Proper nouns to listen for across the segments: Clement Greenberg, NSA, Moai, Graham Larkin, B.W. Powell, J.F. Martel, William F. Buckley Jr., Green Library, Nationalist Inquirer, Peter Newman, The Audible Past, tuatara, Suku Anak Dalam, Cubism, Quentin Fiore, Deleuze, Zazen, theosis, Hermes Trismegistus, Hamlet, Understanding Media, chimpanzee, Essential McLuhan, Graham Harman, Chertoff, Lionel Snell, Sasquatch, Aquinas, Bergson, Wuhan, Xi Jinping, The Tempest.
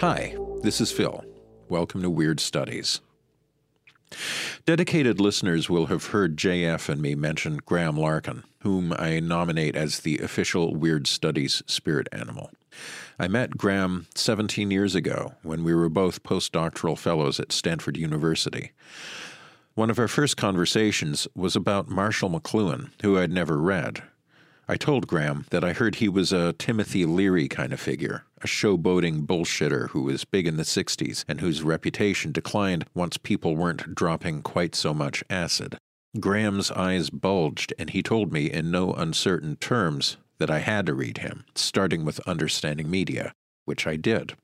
Hi, this is Phil. Welcome to Weird Studies. Dedicated listeners will have heard JF and me mention Graham Larkin, whom I nominate as the official Weird Studies spirit animal. I met Graham 17 years ago when we were both postdoctoral fellows at Stanford University. One of our first conversations was about Marshall McLuhan, who I'd never read. I told Graham that I heard he was a Timothy Leary kind of figure, a showboating bullshitter who was big in the 60s and whose reputation declined once people weren't dropping quite so much acid. Graham's eyes bulged, and he told me in no uncertain terms that I had to read him, starting with Understanding Media, which I did.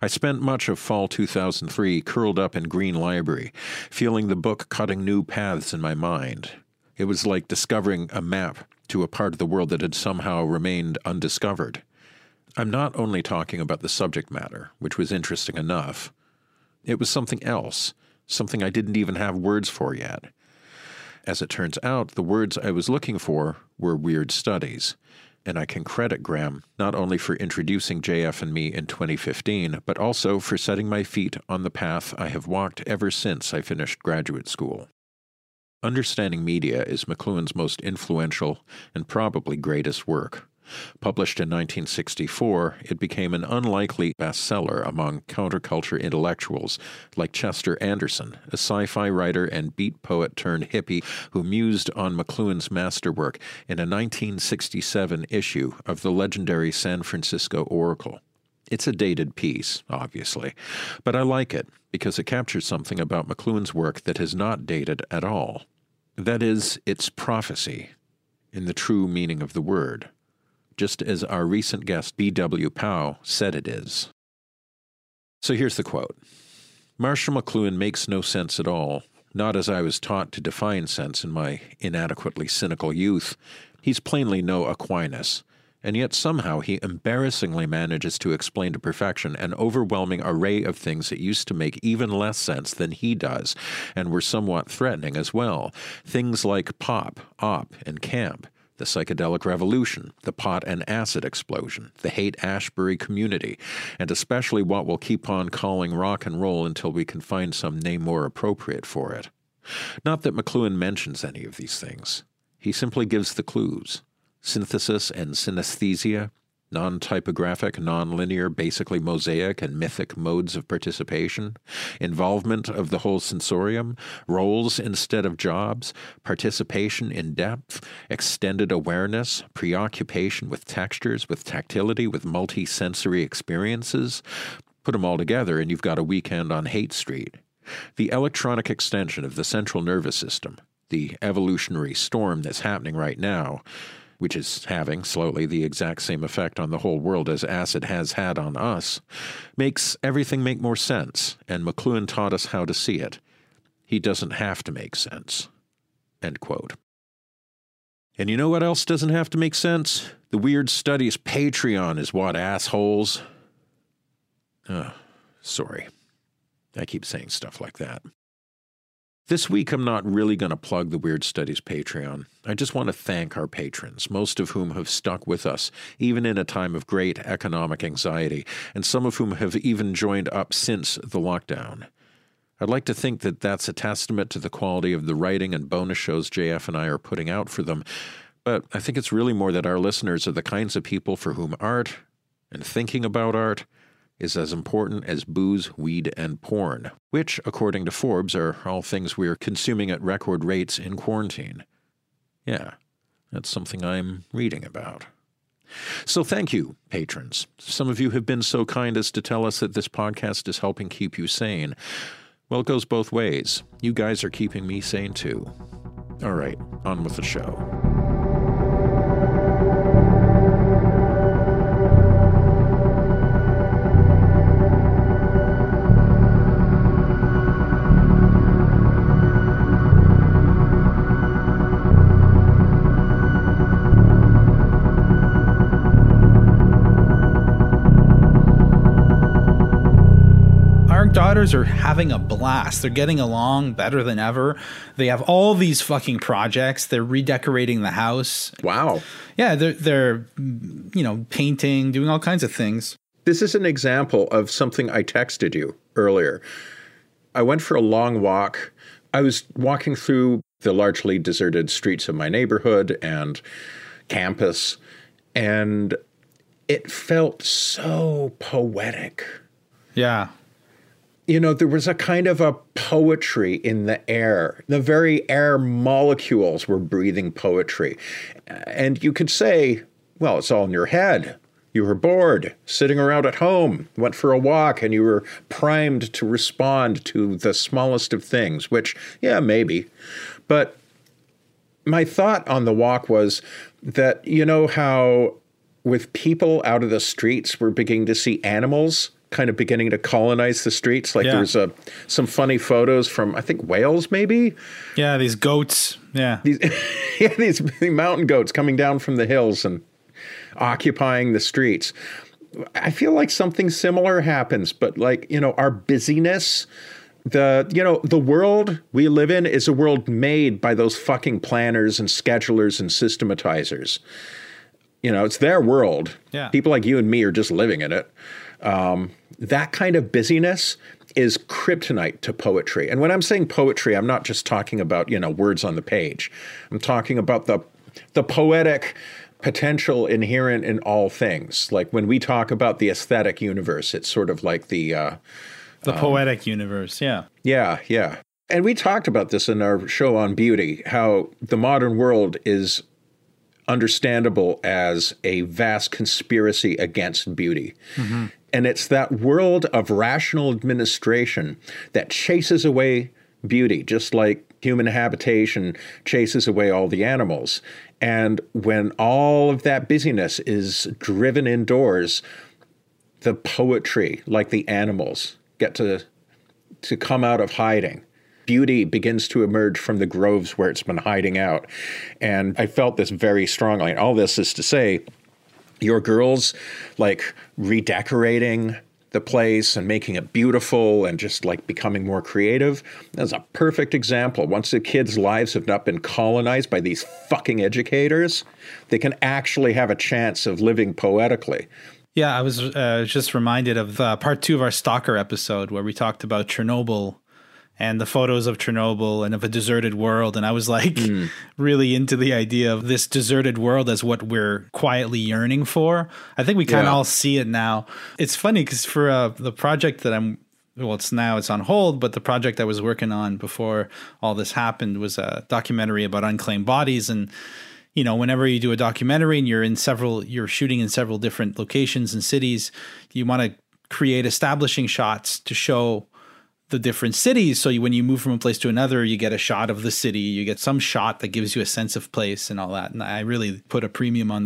I spent much of fall 2003 curled up in Green Library, feeling the book cutting new paths in my mind. It was like discovering a map to a part of the world that had somehow remained undiscovered. I'm not only talking about the subject matter, which was interesting enough. It was something else, something I didn't even have words for yet. As it turns out, the words I was looking for were Weird Studies, and I can credit Graham not only for introducing JF and me in 2015, but also for setting my feet on the path I have walked ever since I finished graduate school. Understanding Media is McLuhan's most influential and probably greatest work. Published in 1964, it became an unlikely bestseller among counterculture intellectuals like Chester Anderson, a sci-fi writer and beat poet turned hippie who mused on McLuhan's masterwork in a 1967 issue of the legendary San Francisco Oracle. It's a dated piece, obviously, but I like it because it captures something about McLuhan's work that has not dated at all. That is, it's prophecy, in the true meaning of the word, just as our recent guest B.W. Powell said it is. So here's the quote. Marshall McLuhan makes no sense at all, not as I was taught to define sense in my inadequately cynical youth. He's plainly no Aquinas. And yet somehow he embarrassingly manages to explain to perfection an overwhelming array of things that used to make even less sense than he does, and were somewhat threatening as well. Things like pop, op, and camp, the psychedelic revolution, the pot and acid explosion, the Haight-Ashbury community, and especially what we'll keep on calling rock and roll until we can find some name more appropriate for it. Not that McLuhan mentions any of these things. He simply gives the clues. Synthesis and synesthesia, non-typographic, nonlinear, basically mosaic and mythic modes of participation, involvement of the whole sensorium, roles instead of jobs, participation in depth, extended awareness, preoccupation with textures, with tactility, with multi-sensory experiences. Put them all together and you've got a weekend on Haight Street. The electronic extension of the central nervous system, the evolutionary storm that's happening right now, which is having, slowly, the exact same effect on the whole world as acid has had on us, makes everything make more sense, and McLuhan taught us how to see it. He doesn't have to make sense. End quote. And you know what else doesn't have to make sense? The Weird Studies Patreon is what, assholes? Oh, sorry. I keep saying stuff like that. This week, I'm not really going to plug the Weird Studies Patreon. I just want to thank our patrons, most of whom have stuck with us, even in a time of great economic anxiety, and some of whom have even joined up since the lockdown. I'd like to think that that's a testament to the quality of the writing and bonus shows JF and I are putting out for them, but I think it's really more that our listeners are the kinds of people for whom art, and thinking about art, is as important as booze, weed, and porn, which, according to Forbes, are all things we are consuming at record rates in quarantine. Yeah, that's something I'm reading about. So thank you, patrons. Some of you have been so kind as to tell us that this podcast is helping keep you sane. Well, it goes both ways. You guys are keeping me sane, too. All right, on with the show. daughters are having a blast. They're getting along better than ever. They have all these fucking projects. They're redecorating the house. Wow. Yeah, they're you know, painting, doing all kinds of things. This is an example of something I texted you earlier. I went for a long walk. I was walking through the largely deserted streets of my neighborhood and campus, and it felt so poetic. Yeah. You know, there was a kind of a poetry in the air. The very air molecules were breathing poetry. And you could say, well, it's all in your head. You were bored, sitting around at home, went for a walk, and you were primed to respond to the smallest of things, which, yeah, maybe. But my thought on the walk was that, you know how with people out of the streets, we're beginning to see animals kind of beginning to colonize the streets. Like, yeah, there's some funny photos from, I think, Wales, maybe? Yeah, these goats. Yeah. Yeah, these mountain goats coming down from the hills and occupying the streets. I feel like something similar happens, but like, you know, our busyness, the world we live in is a world made by those fucking planners and schedulers and systematizers. You know, it's their world. Yeah. People like you and me are just living in it. That kind of busyness is kryptonite to poetry. And when I'm saying poetry, I'm not just talking about, you know, words on the page. I'm talking about the poetic potential inherent in all things. Like when we talk about the aesthetic universe, it's sort of like the poetic universe. Yeah. Yeah. Yeah. And we talked about this in our show on beauty, how the modern world is understandable as a vast conspiracy against beauty. Mm-hmm. And it's that world of rational administration that chases away beauty, just like human habitation chases away all the animals. And when all of that busyness is driven indoors, the poetry, like the animals, get to come out of hiding. Beauty begins to emerge from the groves where it's been hiding out. And I felt this very strongly. And all this is to say, your girls, like, redecorating the place and making it beautiful and just like becoming more creative. That's a perfect example. Once the kids' lives have not been colonized by these fucking educators, they can actually have a chance of living poetically. Yeah, I was just reminded of part two of our Stalker episode where we talked about Chernobyl and the photos of Chernobyl and of a deserted world. And I was like really into the idea of this deserted world as what we're quietly yearning for. I think we kind of all see it now. It's funny because for the project that it's on hold, but the project I was working on before all this happened was a documentary about unclaimed bodies. And, you know, whenever you do a documentary and you're shooting in several different locations and cities, you want to create establishing shots to show the different cities. So when you move from a place to another, you get a shot of the city, you get some shot that gives you a sense of place and all that. And I really put a premium on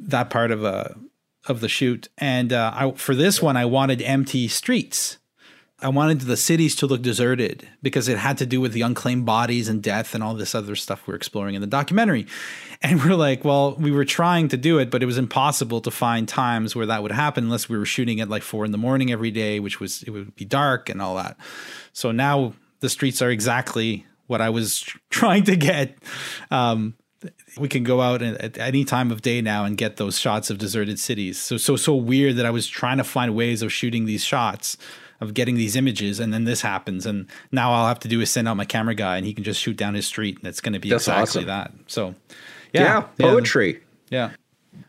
that part of the shoot. And for this one, I wanted empty streets. I wanted the cities to look deserted because it had to do with the unclaimed bodies and death and all this other stuff we're exploring in the documentary. And we're like, well, we were trying to do it, but it was impossible to find times where that would happen unless we were shooting at like 4 a.m. every day, which was, it would be dark and all that. So now the streets are exactly what I was trying to get. We can go out at any time of day now and get those shots of deserted cities. So weird that I was trying to find ways of shooting these shots, of getting these images, and then this happens, and now all I'll have to do is send out my camera guy and he can just shoot down his street and it's going to be exactly that. So yeah poetry. Yeah.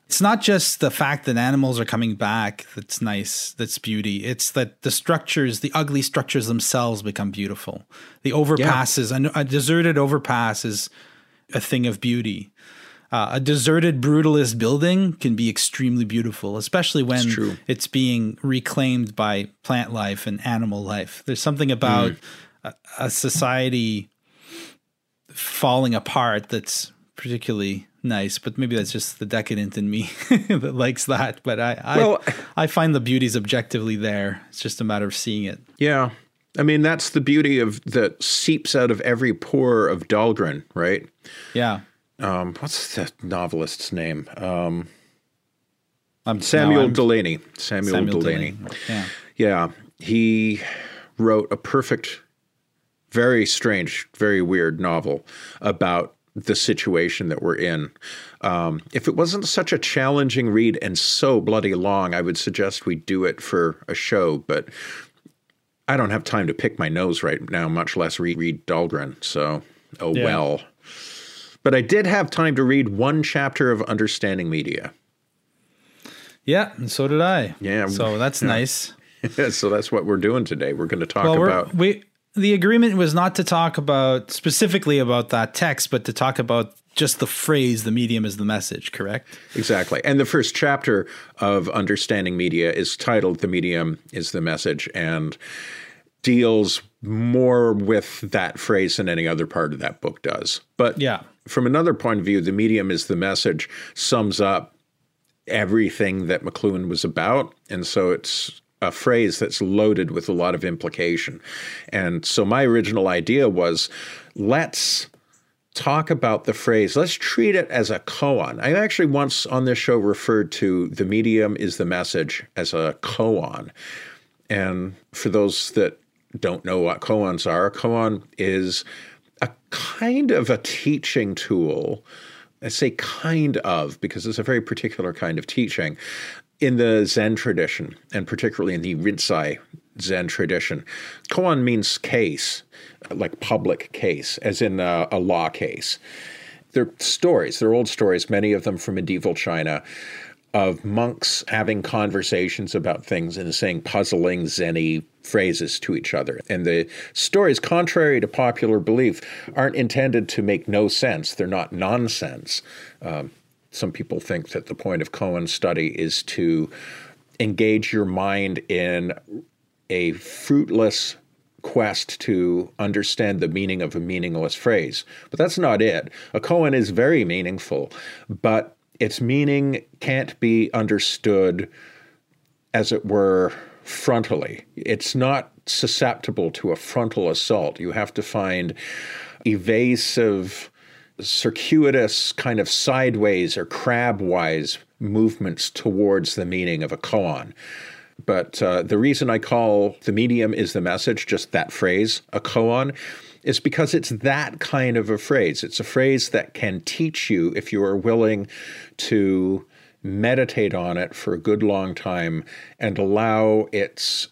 It's not just the fact that animals are coming back that's nice, that's beauty. It's that the structures, the ugly structures themselves become beautiful. The overpasses, a deserted overpass is a thing of beauty. A deserted brutalist building can be extremely beautiful, especially when it's being reclaimed by plant life and animal life. There's something about a society falling apart that's particularly nice, but maybe that's just the decadent in me that likes that. But I find the beauty's objectively there. It's just a matter of seeing it. Yeah. I mean, that's the beauty of that seeps out of every pore of Dahlgren, right? Yeah. What's that novelist's name? Samuel Delaney. Samuel Delaney. Yeah. he wrote a perfect, very strange, very weird novel about the situation that we're in. If it wasn't such a challenging read and so bloody long, I would suggest we do it for a show, but I don't have time to pick my nose right now, much less reread Dahlgren, so oh yeah. Well. But I did have time to read one chapter of Understanding Media. Yeah, and so did I. Yeah. So that's nice. So that's what we're doing today. We're going to talk about... The agreement was not to talk about specifically about that text, but to talk about just the phrase, the medium is the message, correct? Exactly. And the first chapter of Understanding Media is titled The Medium is the Message and deals more with that phrase than any other part of that book does. But yeah, from another point of view, the medium is the message sums up everything that McLuhan was about. And so it's a phrase that's loaded with a lot of implication. And so my original idea was, let's talk about the phrase. Let's treat it as a koan. I actually once on this show referred to the medium is the message as a koan. And for those that don't know what koans are, a koan is a kind of a teaching tool. I say kind of because it's a very particular kind of teaching in the Zen tradition, and particularly in the Rinzai Zen tradition. Koan means case, like public case, as in a law case. They're stories, they're old stories, many of them from medieval China, of monks having conversations about things and saying puzzling Zen-y phrases to each other. And the stories, contrary to popular belief, aren't intended to make no sense. They're not nonsense. Some people think that the point of koan study is to engage your mind in a fruitless quest to understand the meaning of a meaningless phrase. But that's not it. A koan is very meaningful, but its meaning can't be understood, as it were, frontally. It's not susceptible to a frontal assault. You have to find evasive, circuitous, kind of sideways or crabwise movements towards the meaning of a koan. But the reason I call the medium is the message, just that phrase, a koan, is because it's that kind of a phrase. It's a phrase that can teach you, if you are willing to meditate on it for a good long time and allow its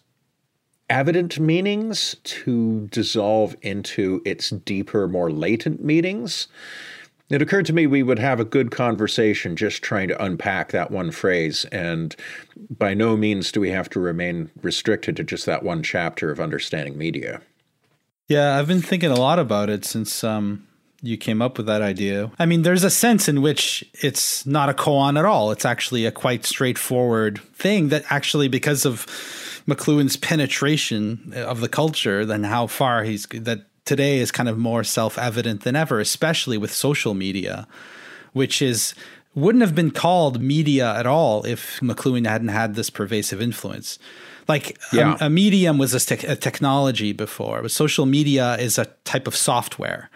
evident meanings to dissolve into its deeper, more latent meanings. It occurred to me we would have a good conversation just trying to unpack that one phrase, and by no means do we have to remain restricted to just that one chapter of Understanding Media. Yeah, I've been thinking a lot about it since you came up with that idea. I mean, there's a sense in which it's not a koan at all. It's actually a quite straightforward thing that actually, because of McLuhan's penetration of the culture, then how far he's that today is kind of more self-evident than ever, especially with social media, which is wouldn't have been called media at all if McLuhan hadn't had this pervasive influence. Like a medium was a technology before, but social media is a type of software.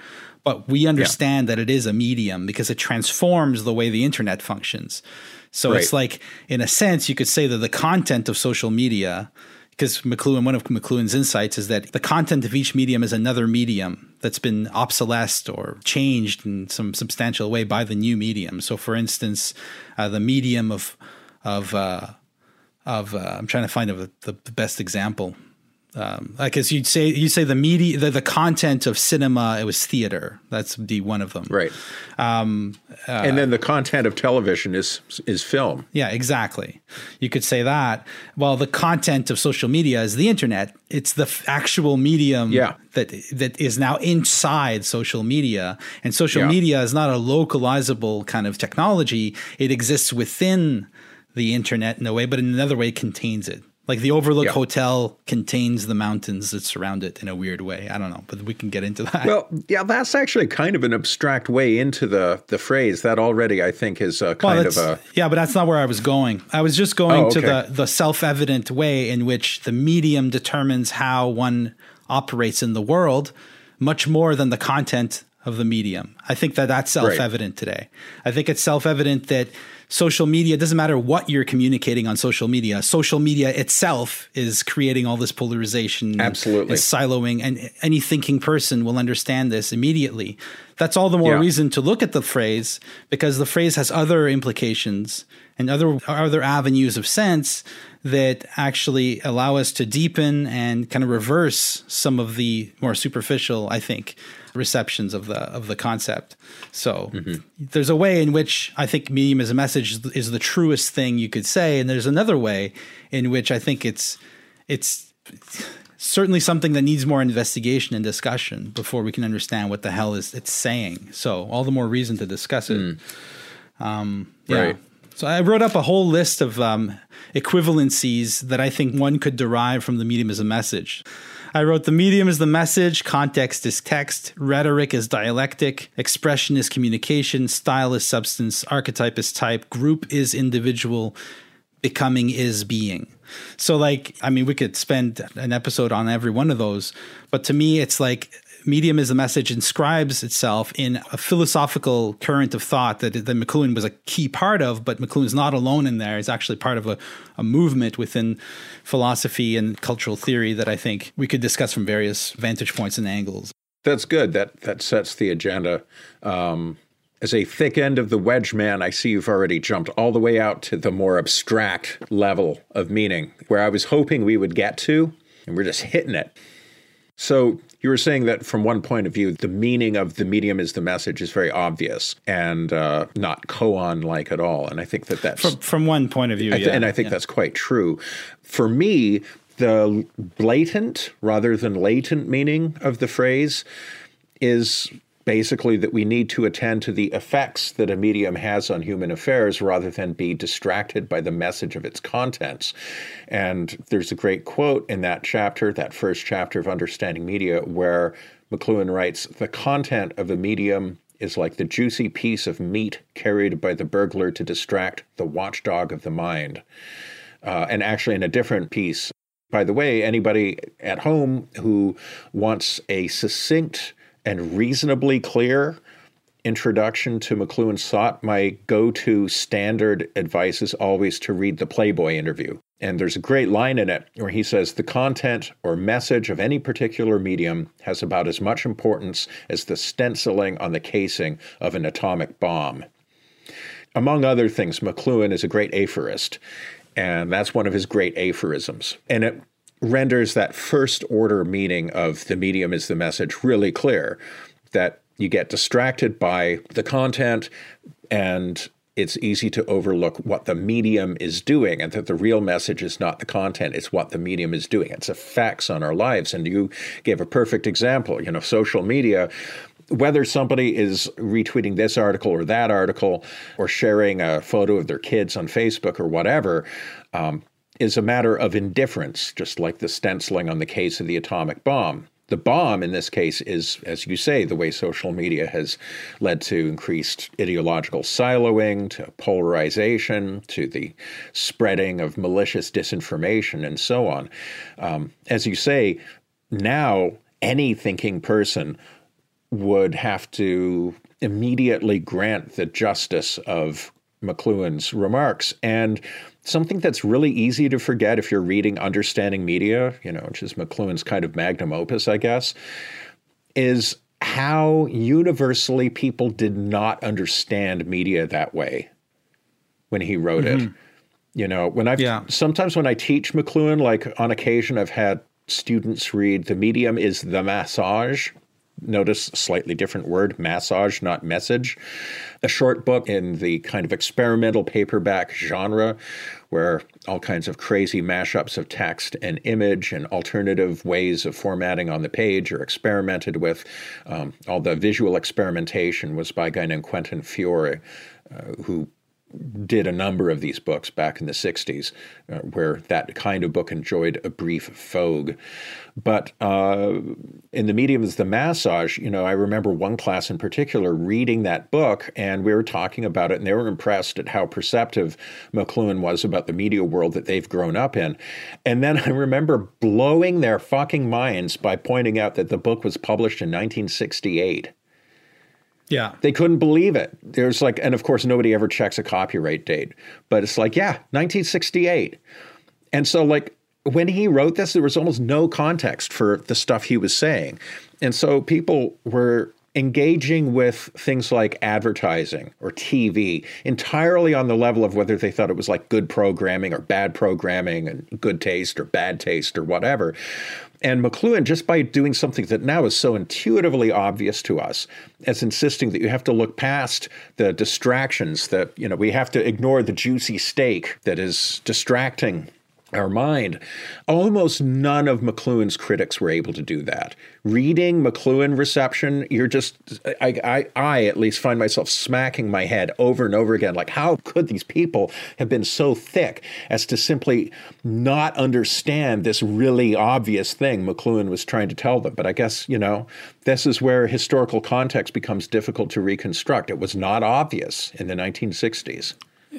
But we understand that it is a medium because it transforms the way the internet functions. So it's like, in a sense, you could say that the content of social media, because McLuhan, one of McLuhan's insights is that the content of each medium is another medium that's been obsolesced or changed in some substantial way by the new medium. So, for instance, the medium of I'm trying to find the best example. I guess you'd say the media, the content of cinema, it was theater. That's one of them. Right. And then the content of television is film. Yeah, exactly. You could say that. Well, the content of social media is the internet. It's the actual medium that is now inside social media. And social media is not a localizable kind of technology. It exists within the internet in a way, but in another way it contains it. Like the Overlook Hotel contains the mountains that surround it in a weird way. I don't know, but we can get into that. Well, yeah, that's actually kind of an abstract way into the phrase. That already, I think, is kind of a... Yeah, but that's not where I was going. I was just going to the self-evident way in which the medium determines how one operates in the world much more than the content of the medium. I think that's self-evident today. I think it's self-evident that social media, it doesn't matter what you're communicating on social media. Social media itself is creating all this polarization. Absolutely. And siloing, and any thinking person will understand this immediately. That's all the more reason to look at the phrase, because the phrase has other implications and other avenues of sense that actually allow us to deepen and kind of reverse some of the more superficial, I think, receptions of the concept. So there's a way in which I think medium as a message is the truest thing you could say, and there's another way in which I think it's certainly something that needs more investigation and discussion before we can understand what the hell it's saying. So all the more reason to discuss it. Right. So I wrote up a whole list of equivalencies that I think one could derive from the medium as a message. I wrote the medium is the message, context is text, rhetoric is dialectic, expression is communication, style is substance, archetype is type, group is individual, becoming is being. So like, I mean, we could spend an episode on every one of those, but to me, it's like medium is the message inscribes itself in a philosophical current of thought that McLuhan was a key part of, but McLuhan's not alone in there. It's actually part of a movement within philosophy and cultural theory that I think we could discuss from various vantage points and angles. That's good. That sets the agenda. As a thick end of the wedge, man, I see you've already jumped all the way out to the more abstract level of meaning, where I was hoping we would get to, and we're just hitting it. So you were saying that from one point of view, the meaning of the medium is the message is very obvious and not koan-like at all. And I think that's... From one point of view, And I think that's quite true. For me, the blatant rather than latent meaning of the phrase is basically that we need to attend to the effects that a medium has on human affairs rather than be distracted by the message of its contents. And there's a great quote in that chapter, that first chapter of Understanding Media, where McLuhan writes, "The content of a medium is like the juicy piece of meat carried by the burglar to distract the watchdog of the mind." And actually in a different piece, by the way, anybody at home who wants a succinct and reasonably clear introduction to McLuhan's thought, my go-to standard advice is always to read the Playboy interview. And there's a great line in it where he says, "The content or message of any particular medium has about as much importance as the stenciling on the casing of an atomic bomb." Among other things, McLuhan is a great aphorist, and that's one of his great aphorisms. And it renders that first order meaning of the medium is the message really clear, that you get distracted by the content and it's easy to overlook what the medium is doing, and that the real message is not the content, it's what the medium is doing. It's effects on our lives. And you gave a perfect example, social media, whether somebody is retweeting this article or that article or sharing a photo of their kids on Facebook or whatever, is a matter of indifference, just like the stenciling on the case of the atomic bomb. The bomb in this case is, as you say, the way social media has led to increased ideological siloing, to polarization, to the spreading of malicious disinformation, and so on. As you say, now any thinking person would have to immediately grant the justice of McLuhan's remarks. And something that's really easy to forget if you're reading Understanding Media, which is McLuhan's kind of magnum opus, I guess, is how universally people did not understand media that way when he wrote it. Sometimes when I teach McLuhan, like on occasion I've had students read The Medium is the Massage. Notice a slightly different word, massage, not message. A short book in the kind of experimental paperback genre where all kinds of crazy mashups of text and image and alternative ways of formatting on the page are experimented with. All the visual experimentation was by a guy named Quentin Fiore, who did a number of these books back in the 60s, where that kind of book enjoyed a brief vogue. But in The Medium is the Massage, I remember one class in particular reading that book, and we were talking about it, and they were impressed at how perceptive McLuhan was about the media world that they've grown up in. And then I remember blowing their fucking minds by pointing out that the book was published in 1968. Yeah. They couldn't believe it. There's like, and of course, nobody ever checks a copyright date, but it's like, yeah, 1968. And so like when he wrote this, there was almost no context for the stuff he was saying. And so people were engaging with things like advertising or TV entirely on the level of whether they thought it was like good programming or bad programming and good taste or bad taste or whatever. And McLuhan, just by doing something that now is so intuitively obvious to us, as insisting that you have to look past the distractions, that, you know, we have to ignore the juicy steak that is distracting our mind. Almost none of McLuhan's critics were able to do that. Reading McLuhan reception, you're just, I at least find myself smacking my head over and over again. Like, how could these people have been so thick as to simply not understand this really obvious thing McLuhan was trying to tell them? But I guess, you know, this is where historical context becomes difficult to reconstruct. It was not obvious in the 1960s.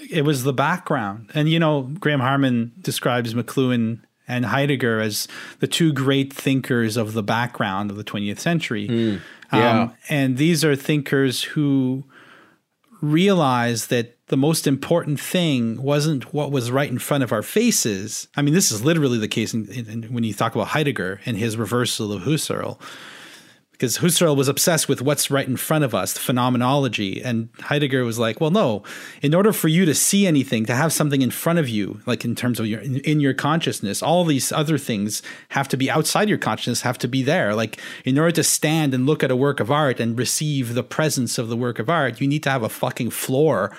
It was the background. And, you know, Graham Harman describes McLuhan and Heidegger as the two great thinkers of the background of the 20th century. Mm, yeah. And these are thinkers who realized that the most important thing wasn't what was right in front of our faces. I mean, this is literally the case when you talk about Heidegger and his reversal of Husserl. Because Husserl was obsessed with what's right in front of us, the phenomenology. And Heidegger was like, well, no, in order for you to see anything, to have something in front of you, like in terms of your in your consciousness, all these other things have to be outside your consciousness, have to be there. Like in order to stand and look at a work of art and receive the presence of the work of art, you need to have a fucking floor.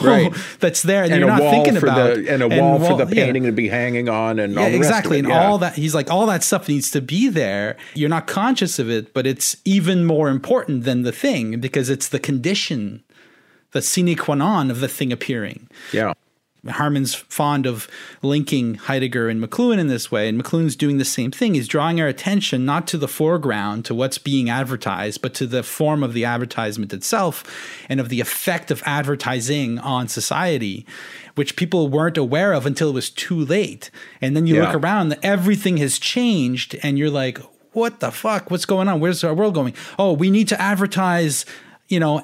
Right. That's there. And you're not thinking about it. And a wall for the painting to be hanging on and all that. Exactly. And all that, he's like, all that stuff needs to be there. You're not conscious of it, but it's even more important than the thing because it's the condition, the sine qua non of the thing appearing. Yeah. Harman's fond of linking Heidegger and McLuhan in this way, and McLuhan's doing the same thing. He's drawing our attention not to the foreground, to what's being advertised, but to the form of the advertisement itself and of the effect of advertising on society, which people weren't aware of until it was too late. And then you look around, everything has changed, and you're like, what the fuck? What's going on? Where's our world going? Oh, we need to advertise. You know,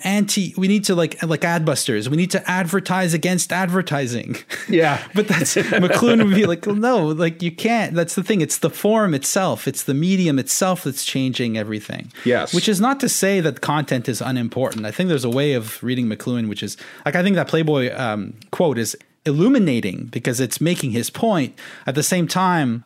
we need to like adbusters. We need to advertise against advertising. Yeah. But that's, McLuhan would be like, no, like you can't. That's the thing. It's the form itself. It's the medium itself that's changing everything. Yes. Which is not to say that content is unimportant. I think there's a way of reading McLuhan, which is like, I think that Playboy quote is illuminating because it's making his point. At the same time,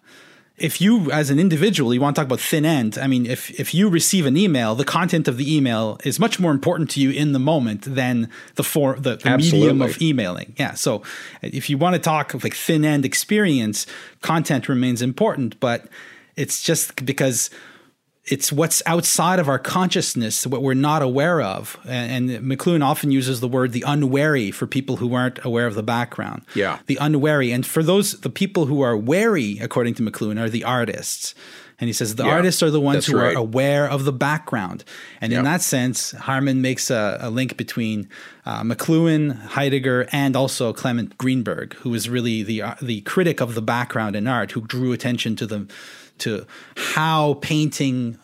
if you, as an individual, you want to talk about thin end, I mean, if you receive an email, the content of the email is much more important to you in the moment than the medium of emailing. Yeah. So if you want to talk of like thin end experience, content remains important, but it's just because it's what's outside of our consciousness, what we're not aware of. And McLuhan often uses the word the unwary for people who aren't aware of the background. Yeah. The unwary. And for those, the people who are wary, according to McLuhan, are the artists. And he says the artists are the ones who are aware of the background. And in that sense, Harman makes a link between McLuhan, Heidegger, and also Clement Greenberg, who was really the critic of the background in art, who drew attention to how painting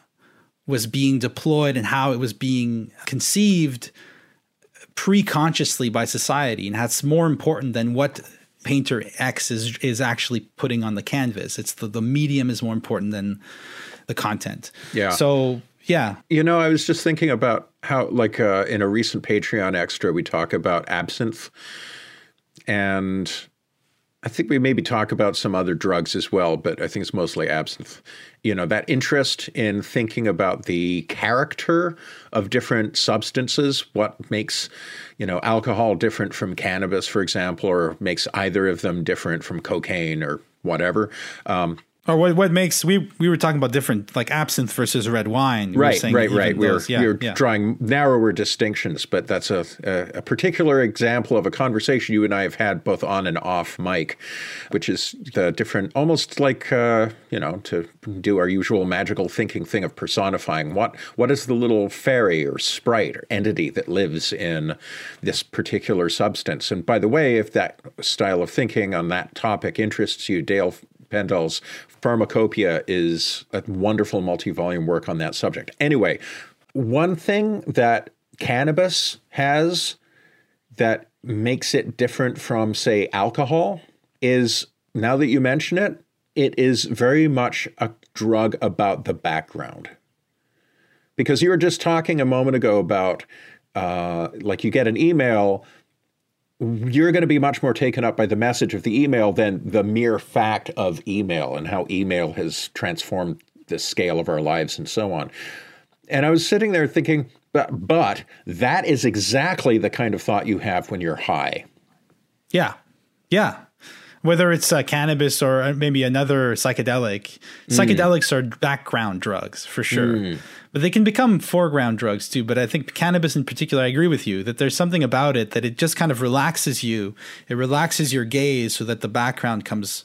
was being deployed and how it was being conceived pre-consciously by society. And that's more important than what painter X is actually putting on the canvas. It's the medium is more important than the content. Yeah. So, yeah. You know, I was just thinking about how, like, in a recent Patreon extra, we talk about absinthe, and I think we maybe talk about some other drugs as well, but I think it's mostly absinthe. You know, that interest in thinking about the character of different substances, what makes, you know, alcohol different from cannabis, for example, or makes either of them different from cocaine or whatever. Or what makes, we were talking about different, like absinthe versus red wine. Right. We were drawing narrower distinctions, but that's a particular example of a conversation you and I have had both on and off mic, which is the different, almost like, you know, to do our usual magical thinking thing of personifying. What is the little fairy or sprite or entity that lives in this particular substance? And by the way, if that style of thinking on that topic interests you, Dale Pendahl's Pharmacopoeia is a wonderful multi-volume work on that subject. Anyway, one thing that cannabis has that makes it different from, say, alcohol is, now that you mention it, it is very much a drug about the background. Because you were just talking a moment ago about, like, you get an email, you're going to be much more taken up by the message of the email than the mere fact of email and how email has transformed the scale of our lives and so on. And I was sitting there thinking, but that is exactly the kind of thought you have when you're high. Yeah. Yeah. Whether it's cannabis or maybe another psychedelic. Psychedelics are background drugs for sure. But they can become foreground drugs too. But I think cannabis in particular, I agree with you that there's something about it that it just kind of relaxes you. It relaxes your gaze so that the background comes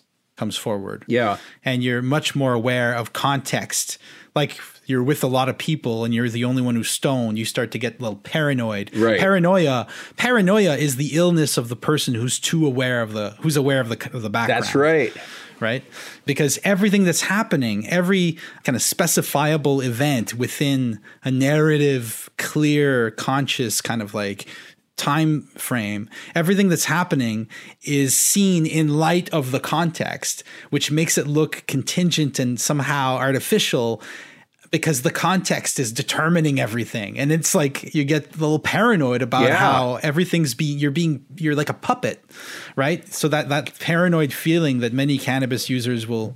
forward. Yeah. And you're much more aware of context. Like, you're with a lot of people and you're the only one who's stoned, you start to get a little paranoid. Right. Paranoia is the illness of the person who's too aware of the background. That's right. Right? Because everything that's happening, every kind of specifiable event within a narrative, clear, conscious kind of like time frame, everything that's happening is seen in light of the context, which makes it look contingent and somehow artificial, because the context is determining everything. And it's like you get a little paranoid about how everything's you're like a puppet, right? So that paranoid feeling that many cannabis users will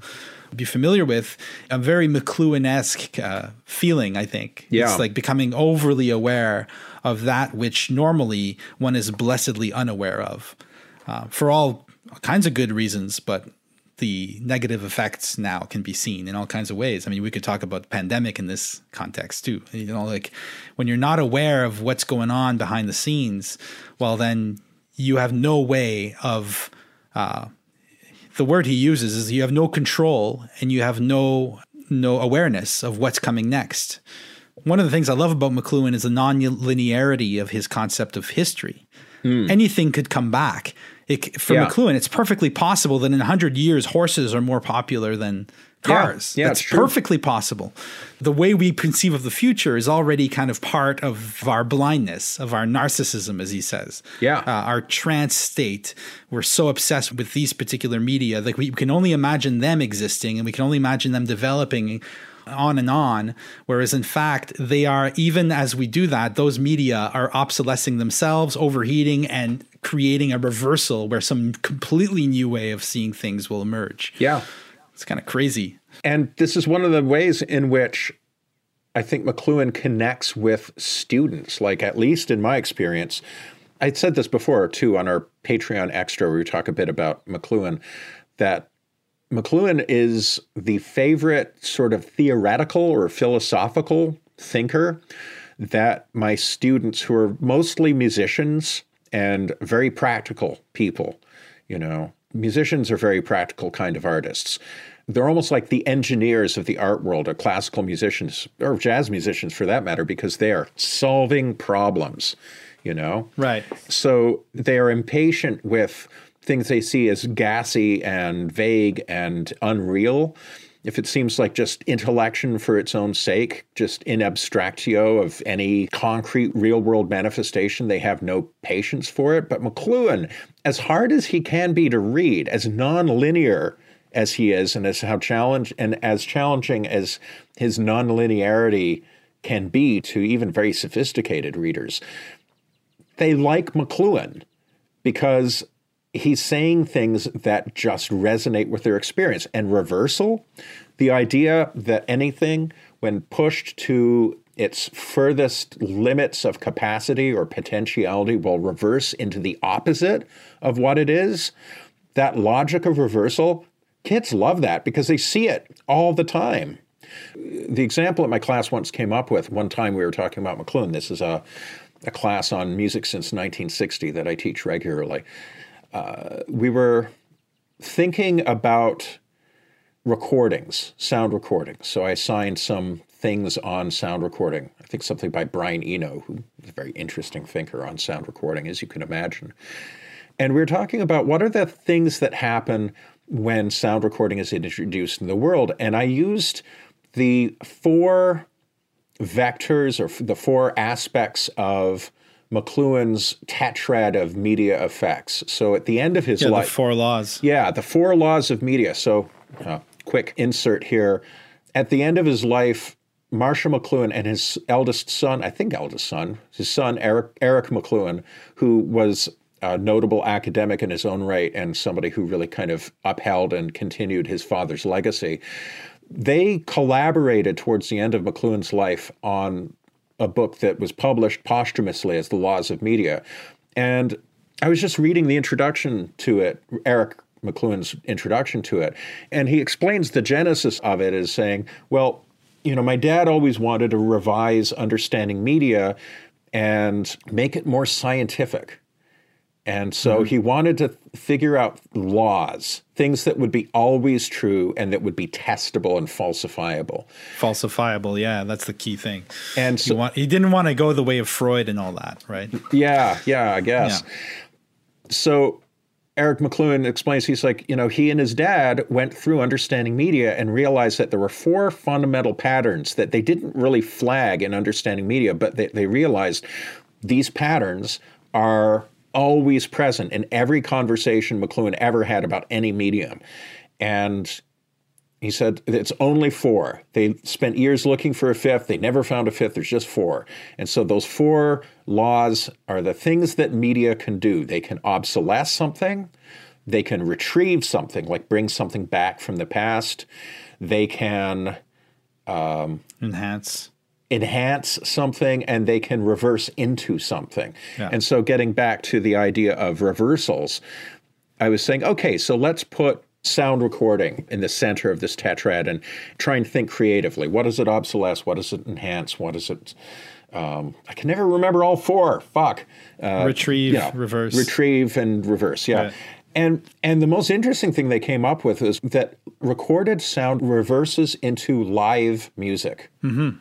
be familiar with, a very McLuhan-esque feeling, I think. Yeah. It's like becoming overly aware of that which normally one is blessedly unaware of, for all kinds of good reasons, but the negative effects now can be seen in all kinds of ways. I mean, we could talk about pandemic in this context too. You know, like when you're not aware of what's going on behind the scenes, well, then you have no way of, the word he uses is you have no control and you have no awareness of what's coming next. One of the things I love about McLuhan is the non-linearity of his concept of history. Anything could come back. McLuhan, it's perfectly possible that in 100 years, horses are more popular than cars. Yeah, that's perfectly possible. The way we conceive of the future is already kind of part of our blindness, of our narcissism, as he says. Yeah. Our trance state. We're so obsessed with these particular media. Like, we can only imagine them existing and we can only imagine them developing on and on, whereas in fact, they are, even as we do that, those media are obsolescing themselves, overheating, and creating a reversal where some completely new way of seeing things will emerge. Yeah. It's kind of crazy. And this is one of the ways in which I think McLuhan connects with students, like, at least in my experience. I'd said this before too on our Patreon extra where we talk a bit about McLuhan, that McLuhan is the favorite sort of theoretical or philosophical thinker that my students, who are mostly musicians and very practical people, you know, musicians are very practical kind of artists. They're almost like the engineers of the art world, or classical musicians, or jazz musicians for that matter, because they are solving problems, you know? Right. So they are impatient with things they see as gassy and vague and unreal. If it seems like just intellection for its own sake, just in abstractio of any concrete real-world manifestation, they have no patience for it. But McLuhan, as hard as he can be to read, as nonlinear as he is, and as challenging as his nonlinearity can be to even very sophisticated readers, they like McLuhan because he's saying things that just resonate with their experience. And reversal, the idea that anything, when pushed to its furthest limits of capacity or potentiality, will reverse into the opposite of what it is, that logic of reversal, kids love that because they see it all the time. The example that my class once came up with, one time we were talking about McLuhan, this is a class on music since 1960 that I teach regularly. We were thinking about recordings, sound recordings. So I assigned some things on sound recording. I think something by Brian Eno, who is a very interesting thinker on sound recording, as you can imagine. And we were talking about what are the things that happen when sound recording is introduced in the world. And I used the four vectors or the four aspects of McLuhan's tetrad of media effects. So at the end of his life, the four laws. Yeah, the four laws of media. So quick insert here. At the end of his life, Marshall McLuhan and his eldest son, his son Eric McLuhan, who was a notable academic in his own right and somebody who really kind of upheld and continued his father's legacy, they collaborated towards the end of McLuhan's life on a book that was published posthumously as The Laws of Media. And I was just reading the introduction to it, Eric McLuhan's introduction to it, and he explains the genesis of it as saying, well, you know, my dad always wanted to revise Understanding Media and make it more scientific. And so he wanted to figure out laws, things that would be always true and that would be testable and falsifiable. Falsifiable, yeah, that's the key thing. And so, he didn't want to go the way of Freud and all that, right? Yeah, yeah, I guess. Yeah. So Eric McLuhan explains, he's like, you know, he and his dad went through Understanding Media and realized that there were four fundamental patterns that they didn't really flag in Understanding Media, but they realized these patterns are always present in every conversation McLuhan ever had about any medium. And he said, it's only four. They spent years looking for a fifth. They never found a fifth. There's just four. And so those four laws are the things that media can do. They can obsolesce something. They can retrieve something, like bring something back from the past. They can enhance something, and they can reverse into something. Yeah. And so getting back to the idea of reversals, I was saying, okay, so let's put sound recording in the center of this tetrad and try and think creatively. What does it obsolesce? What does it enhance? What does it, I can never remember all four, fuck. Retrieve, you know, reverse. Retrieve and reverse, yeah. Right. And the most interesting thing they came up with is that recorded sound reverses into live music. Mm-hmm.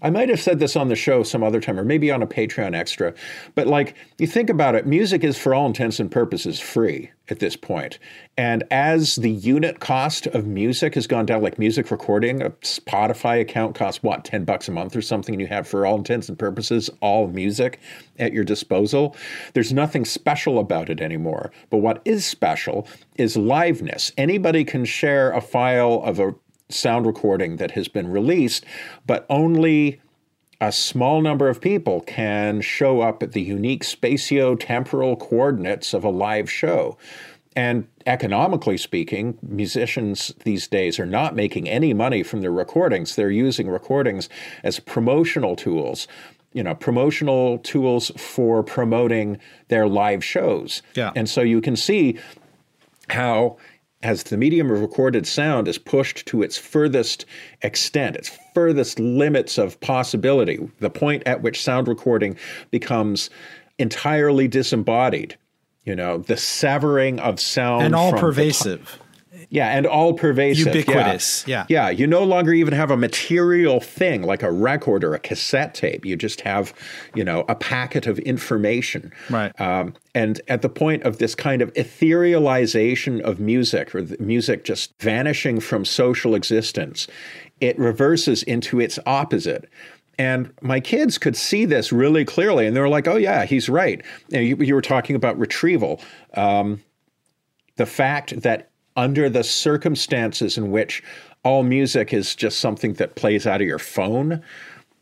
I might have said this on the show some other time, or maybe on a Patreon extra, but like, you think about it, music is for all intents and purposes free at this point. And as the unit cost of music has gone down, like music recording, a Spotify account costs what, $10 a month or something, and you have for all intents and purposes all music at your disposal. There's nothing special about it anymore. But what is special is liveness. Anybody can share a file of a sound recording that has been released, but only a small number of people can show up at the unique spatio-temporal coordinates of a live show. And economically speaking, musicians these days are not making any money from their recordings. They're using recordings as promotional tools, you know, promotional tools for promoting their live shows. Yeah. And so you can see how, as the medium of recorded sound is pushed to its furthest extent, its furthest limits of possibility, the point at which sound recording becomes entirely disembodied, you know, the severing of sound. And all pervasive. Yeah, and all pervasive. Ubiquitous, yeah. Yeah, you no longer even have a material thing like a record or a cassette tape. You just have, you know, a packet of information. Right. And at the point of this kind of etherealization of music, or music just vanishing from social existence, it reverses into its opposite. And my kids could see this really clearly, and they were like, oh, yeah, he's right. And you were talking about retrieval. The fact that under the circumstances in which all music is just something that plays out of your phone,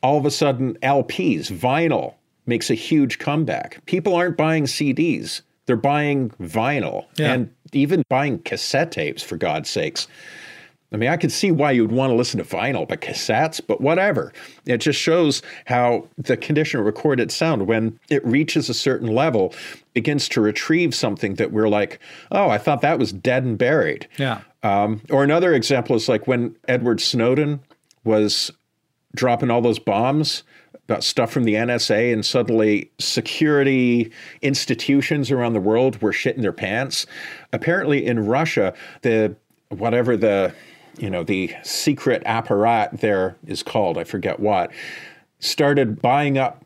all of a sudden LPs, vinyl, makes a huge comeback. People aren't buying CDs. They're buying vinyl, yeah, and even buying cassette tapes, for God's sakes. I mean, I could see why you'd want to listen to vinyl, but cassettes, but whatever. It just shows how the condition of recorded sound, when it reaches a certain level, begins to retrieve something that we're like, oh, I thought that was dead and buried. Yeah. Or another example is like when Edward Snowden was dropping all those bombs about stuff from the NSA, and suddenly security institutions around the world were shitting their pants. Apparently in Russia, the secret apparat there is called, I forget what, started buying up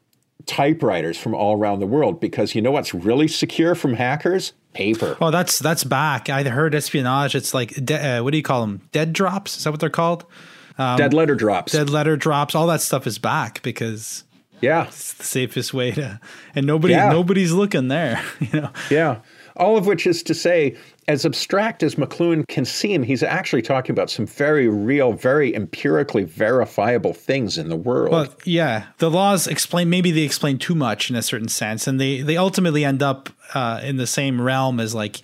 typewriters from all around the world, because you know what's really secure from hackers? Paper. Oh, that's back. I heard espionage. It's like, what do you call them? Dead drops? Is that what they're called? Dead letter drops. Dead letter drops. All that stuff is back because it's the safest way to, and nobody's looking there. You know. Yeah. All of which is to say, as abstract as McLuhan can seem, he's actually talking about some very real, very empirically verifiable things in the world. Well, yeah. The laws explain, maybe they explain too much in a certain sense. And they ultimately end up in the same realm as like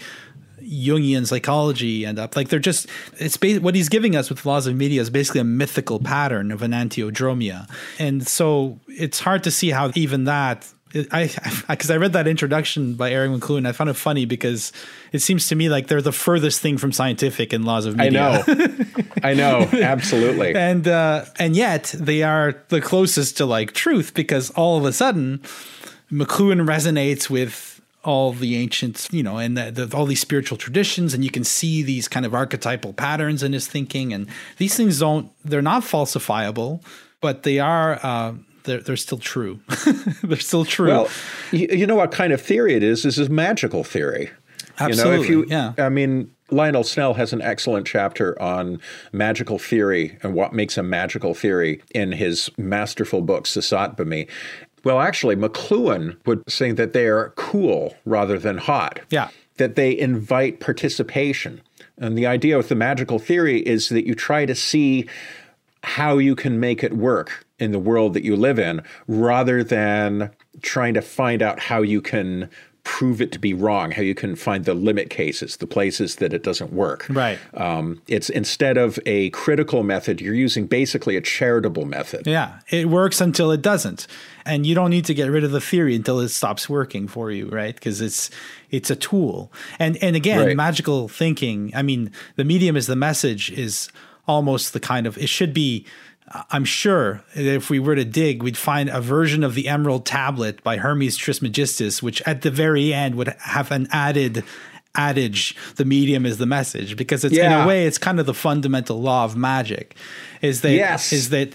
Jungian psychology end up. Like they're just, it's what he's giving us with the laws of media is basically a mythical pattern of an enantiodromia. And so it's hard to see how even that, because I read that introduction by Eric McLuhan. I found it funny because it seems to me like they're the furthest thing from scientific in laws of media. I know, absolutely. And yet they are the closest to like truth, because all of a sudden McLuhan resonates with all the ancients, you know, and all these spiritual traditions, and you can see these kind of archetypal patterns in his thinking. And these things they're not falsifiable, but they are... They're still true. They're still true. Well, you know what kind of theory it is? This is magical theory. Absolutely, you know, I mean, Lionel Snell has an excellent chapter on magical theory and what makes a magical theory in his masterful book, Sasatbami. Well, actually, McLuhan would say that they are cool rather than hot. Yeah. That they invite participation. And the idea with the magical theory is that you try to see how you can make it work in the world that you live in, rather than trying to find out how you can prove it to be wrong, how you can find the limit cases, the places that it doesn't work. Right. It's instead of a critical method, you're using basically a charitable method. Yeah. It works until it doesn't. And you don't need to get rid of the theory until it stops working for you, right? Because it's a tool. And again, magical thinking, I mean, the medium is the message is almost the kind of, it should be, I'm sure that if we were to dig, we'd find a version of the Emerald Tablet by Hermes Trismegistus, which at the very end would have an added adage, the medium is the message, because it's in a way, it's kind of the fundamental law of magic is that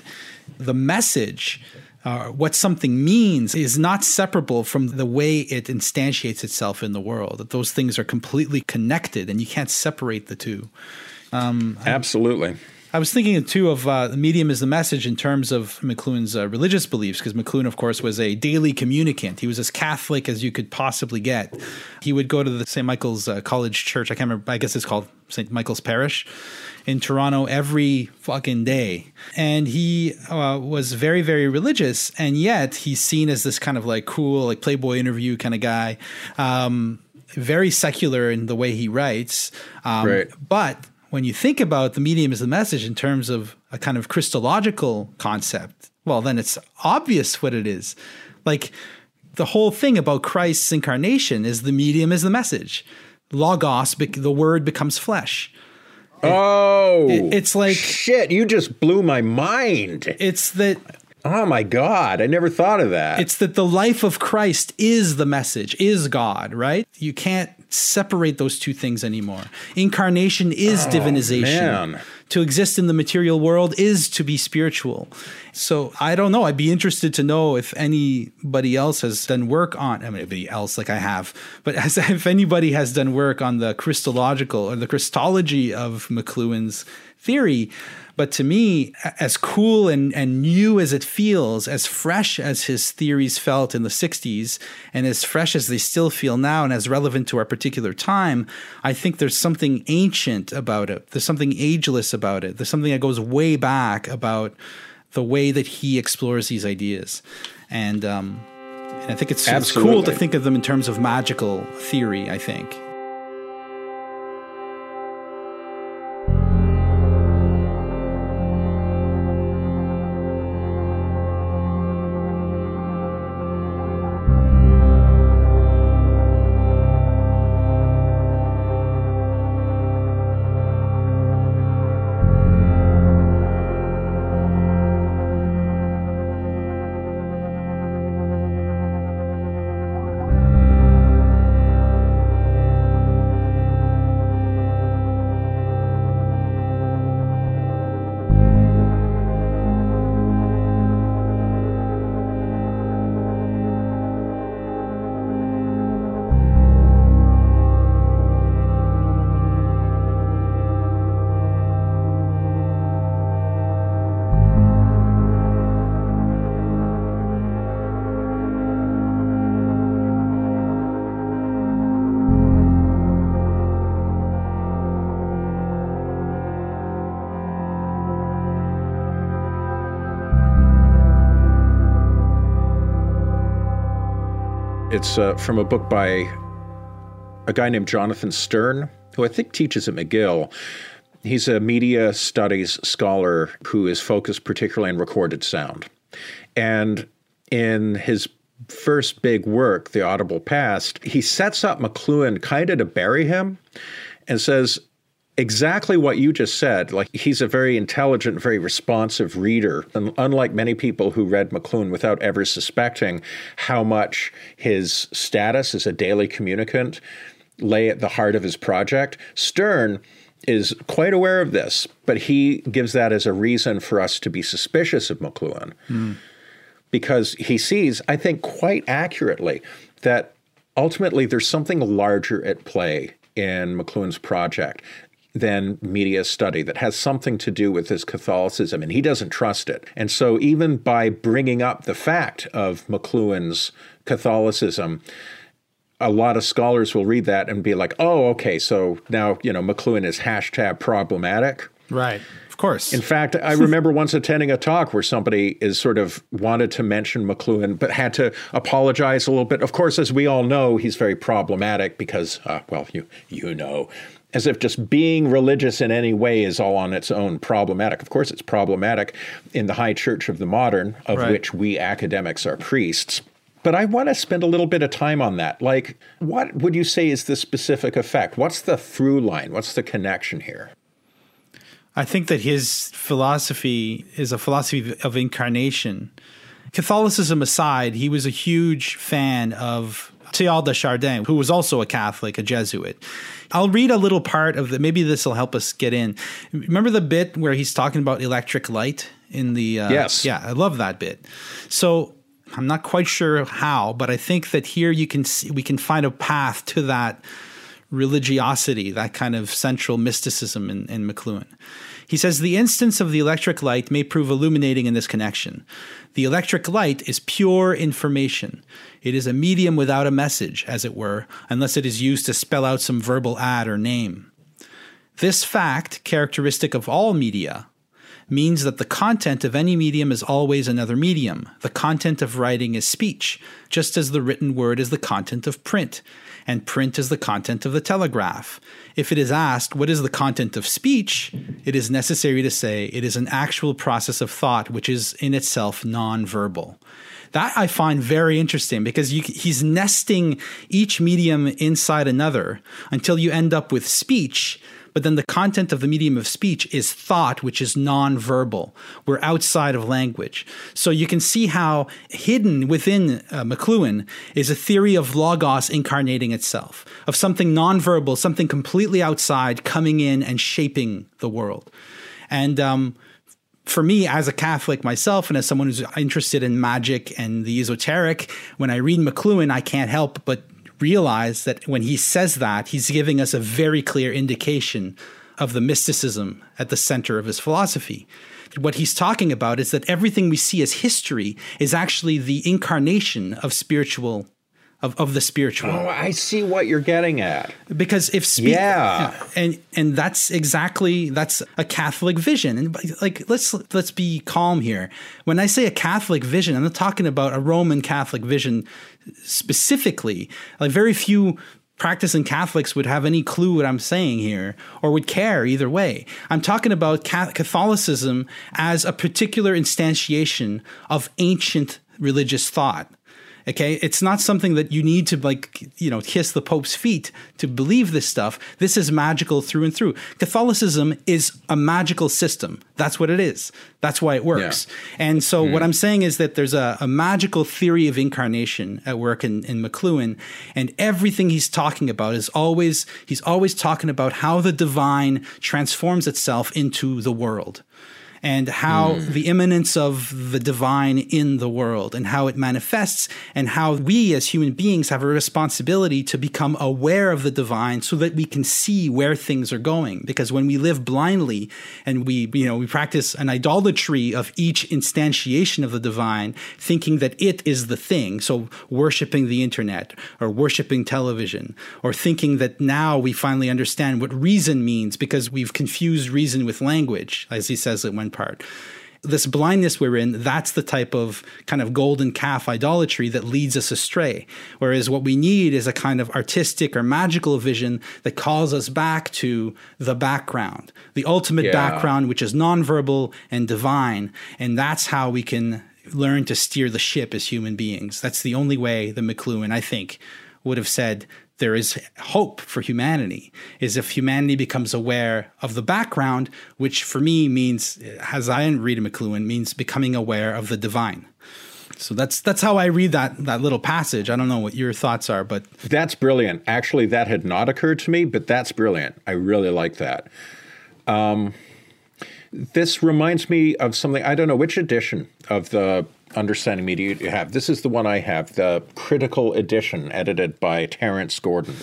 the message, what something means, is not separable from the way it instantiates itself in the world, that those things are completely connected and you can't separate the two. Absolutely. I was thinking, too, of the medium is the message in terms of McLuhan's religious beliefs, because McLuhan, of course, was a daily communicant. He was as Catholic as you could possibly get. He would go to the St. Michael's College Church. I can't remember. I guess it's called St. Michael's Parish in Toronto every fucking day. And he was very, very religious. And yet he's seen as this kind of like cool, like Playboy interview kind of guy, very secular in the way he writes. But when you think about the medium as the message in terms of a kind of Christological concept, well, then it's obvious what it is. Like the whole thing about Christ's incarnation is the medium is the message. Logos, the word becomes flesh. It's like... Shit, you just blew my mind. It's that... Oh my God, I never thought of that. It's that the life of Christ is the message, is God, right? You can't separate those two things anymore. Incarnation is divinization. Man. To exist in the material world is to be spiritual. So I don't know. I'd be interested to know if anybody else has done work on, I mean, anybody else like I have, but if anybody has done work on the Christological or the Christology of McLuhan's theory. But to me, as cool and new as it feels, as fresh as his theories felt in the 60s, and as fresh as they still feel now, and as relevant to our particular time, I think there's something ancient about it. There's something ageless about it. There's something that goes way back about the way that he explores these ideas. And I think it's cool to think of them in terms of magical theory, I think. It's from a book by a guy named Jonathan Stern, who I think teaches at McGill. He's a media studies scholar who is focused particularly on recorded sound. And in his first big work, The Audible Past, he sets up McLuhan kind of to bury him and says exactly what you just said. Like, he's a very intelligent, very responsive reader. And unlike many people who read McLuhan without ever suspecting how much his status as a daily communicant lay at the heart of his project, Stern is quite aware of this, but he gives that as a reason for us to be suspicious of McLuhan. Mm. Because he sees, I think quite accurately, that ultimately there's something larger at play in McLuhan's project than media study that has something to do with his Catholicism, and he doesn't trust it. And so even by bringing up the fact of McLuhan's Catholicism, a lot of scholars will read that and be like, oh, okay, so now, you know, McLuhan is #problematic. Right. Of course. In fact, I remember once attending a talk where somebody is sort of wanted to mention McLuhan, but had to apologize a little bit. Of course, as we all know, he's very problematic because, well, you know, as if just being religious in any way is all on its own problematic. Of course, it's problematic in the high church of the modern, of right. which we academics are priests. But I want to spend a little bit of time on that. Like, what would you say is the specific effect? What's the through line? What's the connection here? I think that his philosophy is a philosophy of incarnation. Catholicism aside, he was a huge fan of Teilhard de Chardin, who was also a Catholic, a Jesuit. I'll read a little part of it. Maybe this will help us get in. Remember the bit where he's talking about electric light in the... Yes. Yeah, I love that bit. So I'm not quite sure how, but I think that here you can see, we can find a path to that religiosity, that kind of central mysticism in McLuhan. He says, the instance of the electric light may prove illuminating in this connection. The electric light is pure information. It is a medium without a message, as it were, unless it is used to spell out some verbal ad or name. This fact, characteristic of all media, means that the content of any medium is always another medium. The content of writing is speech, just as the written word is the content of print, and print is the content of the telegraph. If it is asked, what is the content of speech? It is necessary to say it is an actual process of thought, which is in itself non-verbal. That I find very interesting because he's nesting each medium inside another until you end up with speech, but then the content of the medium of speech is thought, which is non-verbal. We're outside of language. So you can see how hidden within McLuhan is a theory of logos incarnating itself, of something non-verbal, something completely outside coming in and shaping the world. And for me, as a Catholic myself and as someone who's interested in magic and the esoteric, when I read McLuhan, I can't help but realize that when he says that, he's giving us a very clear indication of the mysticism at the center of his philosophy. What he's talking about is that everything we see as history is actually the incarnation of spiritual, of the spiritual. Oh, I see what you're getting at. Because if and that's exactly, that's a Catholic vision. And like, let's be calm here. When I say a Catholic vision, I'm not talking about a Roman Catholic vision specifically. Like, very few practicing Catholics would have any clue what I'm saying here or would care either way. I'm talking about Catholicism as a particular instantiation of ancient religious thought. Okay, it's not something that you need to, like, you know, kiss the Pope's feet to believe this stuff. This is magical through and through. Catholicism is a magical system. That's what it is. That's why it works. Yeah. And so what I'm saying is that there's a magical theory of incarnation at work in McLuhan, and everything he's talking about is always, he's always talking about how the divine transforms itself into the world. And how the immanence of the divine in the world and how it manifests and how we as human beings have a responsibility to become aware of the divine so that we can see where things are going. Because when we live blindly and we practice an idolatry of each instantiation of the divine, thinking that it is the thing. So worshiping the internet or worshiping television or thinking that now we finally understand what reason means because we've confused reason with language, as he says at one part. this blindness we're in, that's the type of kind of golden calf idolatry that leads us astray. Whereas what we need is a kind of artistic or magical vision that calls us back to the background, the ultimate background, which is nonverbal and divine. And that's how we can learn to steer the ship as human beings. That's the only way the McLuhan, I think, would have said there is hope for humanity, is if humanity becomes aware of the background, which for me means, as I read McLuhan, means becoming aware of the divine. So that's how I read that little passage. I don't know what your thoughts are, but... That's brilliant. Actually, that had not occurred to me, but that's brilliant. I really like that. This reminds me of something, I don't know which edition of the Understanding Media you have. This is the one I have, the critical edition edited by Terrence Gordon.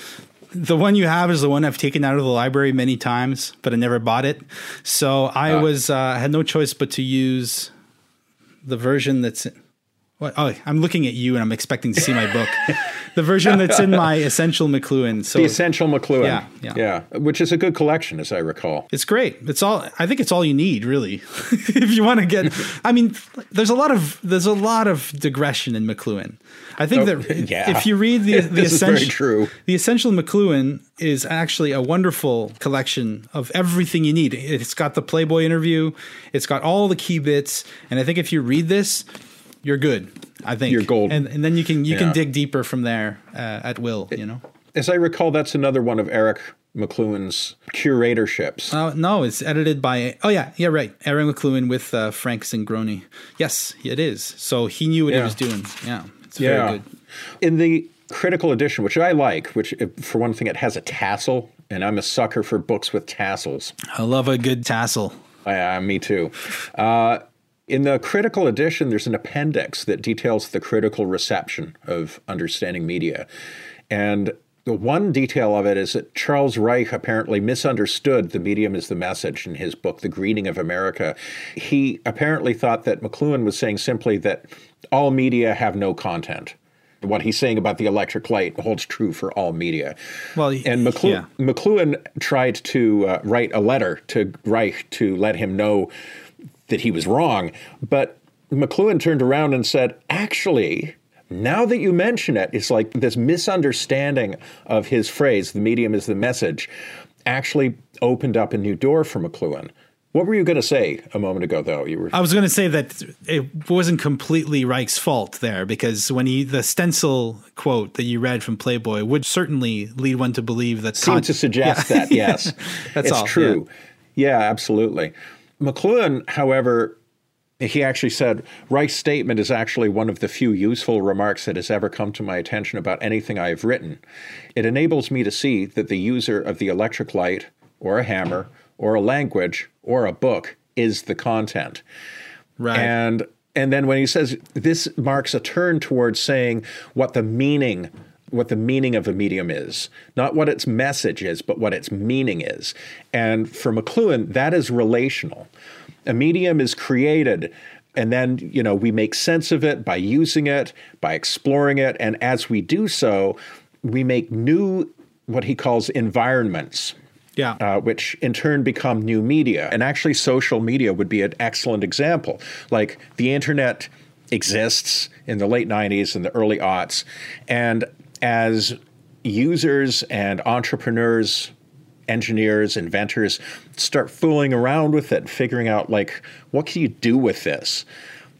The one you have is the one I've taken out of the library many times, but I never bought it. So I had no choice but to use the version that's... What? Oh, I'm looking at you and I'm expecting to see my book. The version that's in my Essential McLuhan. So, the Essential McLuhan. Yeah. Which is a good collection, as I recall. It's great. I think it's all you need, really. If you want to get, I mean, there's a lot of digression in McLuhan. I think if you read the Essential, the Essential McLuhan is actually a wonderful collection of everything you need. It's got the Playboy interview. It's got all the key bits. And I think if you read this, you're good, I think. You're gold. And then you can dig deeper from there at will, you know? As I recall, that's another one of Eric McLuhan's curatorships. No, it's edited by, Eric McLuhan with Frank Zingroni. Yes, it is. So he knew what he was doing. Yeah, it's very good. In the critical edition, which I like, which for one thing, it has a tassel, and I'm a sucker for books with tassels. I love a good tassel. Yeah, me too. In the critical edition, there's an appendix that details the critical reception of Understanding Media. And the one detail of it is that Charles Reich apparently misunderstood The Medium is the Message in his book, The Greening of America. He apparently thought that McLuhan was saying simply that all media have no content. What he's saying about the electric light holds true for all media. Well, and McLuhan tried to write a letter to Reich to let him know that he was wrong. But McLuhan turned around and said, actually, now that you mention it, it's like this misunderstanding of his phrase, the medium is the message, actually opened up a new door for McLuhan. What were you going to say a moment ago, though? I was going to say that it wasn't completely Reich's fault there, because when the stencil quote that you read from Playboy would certainly lead one to believe that... Seemed to suggest that, yes. That's all. It's true. Yeah, absolutely. McLuhan, however, he actually said, Reich's statement is actually one of the few useful remarks that has ever come to my attention about anything I have written. It enables me to see that the user of the electric light, or a hammer, or a language, or a book is the content. Right. And then when he says, this marks a turn towards saying what the meaning of a medium is, not what its message is, but what its meaning is. And for McLuhan, that is relational. A medium is created, and then, we make sense of it by using it, by exploring it. And as we do so, we make new, what he calls environments, which in turn become new media. And actually, social media would be an excellent example. Like the internet exists in the late 90s and the early aughts. And as users and entrepreneurs, engineers, inventors start fooling around with it, figuring out, what can you do with this?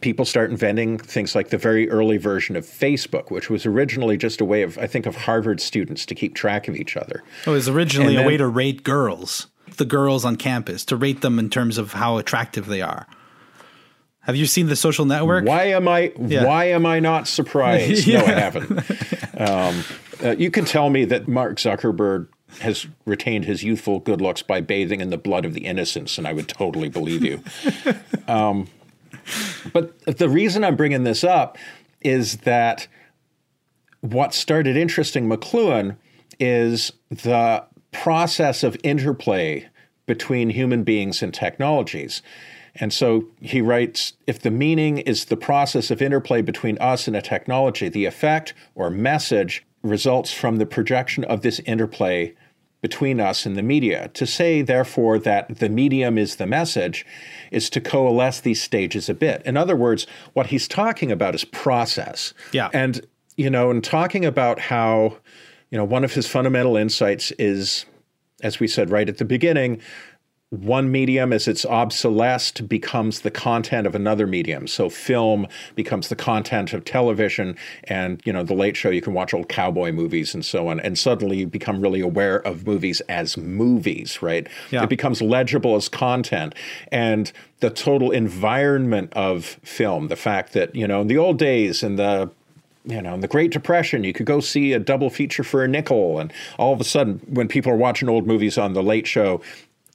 People start inventing things like the very early version of Facebook, which was originally just a way of, I think, of Harvard students to keep track of each other. It was originally a way to rate girls, the girls on campus, to rate them in terms of how attractive they are. Have you seen The Social Network? Why am I not surprised? No, I haven't. You can tell me that Mark Zuckerberg has retained his youthful good looks by bathing in the blood of the innocents, and I would totally believe you. But the reason I'm bringing this up is that what started interesting McLuhan is the process of interplay between human beings and technologies. And so he writes, if the meaning is the process of interplay between us and a technology, the effect or message results from the projection of this interplay between us and the media. To say, therefore, that the medium is the message is to coalesce these stages a bit. In other words, what he's talking about is process. Yeah. And, you know, in talking about how, you know, one of his fundamental insights is, as we said right at the beginning, one medium as it's obsolesced becomes the content of another medium. So film becomes the content of television and, you know, The Late Show, you can watch old cowboy movies and so on. And suddenly you become really aware of movies as movies, right? Yeah. It becomes legible as content. And the total environment of film, the fact that, you know, in the old days in the, you know, in the Great Depression, you could go see a double feature for a nickel. And all of a sudden, when people are watching old movies on The Late Show,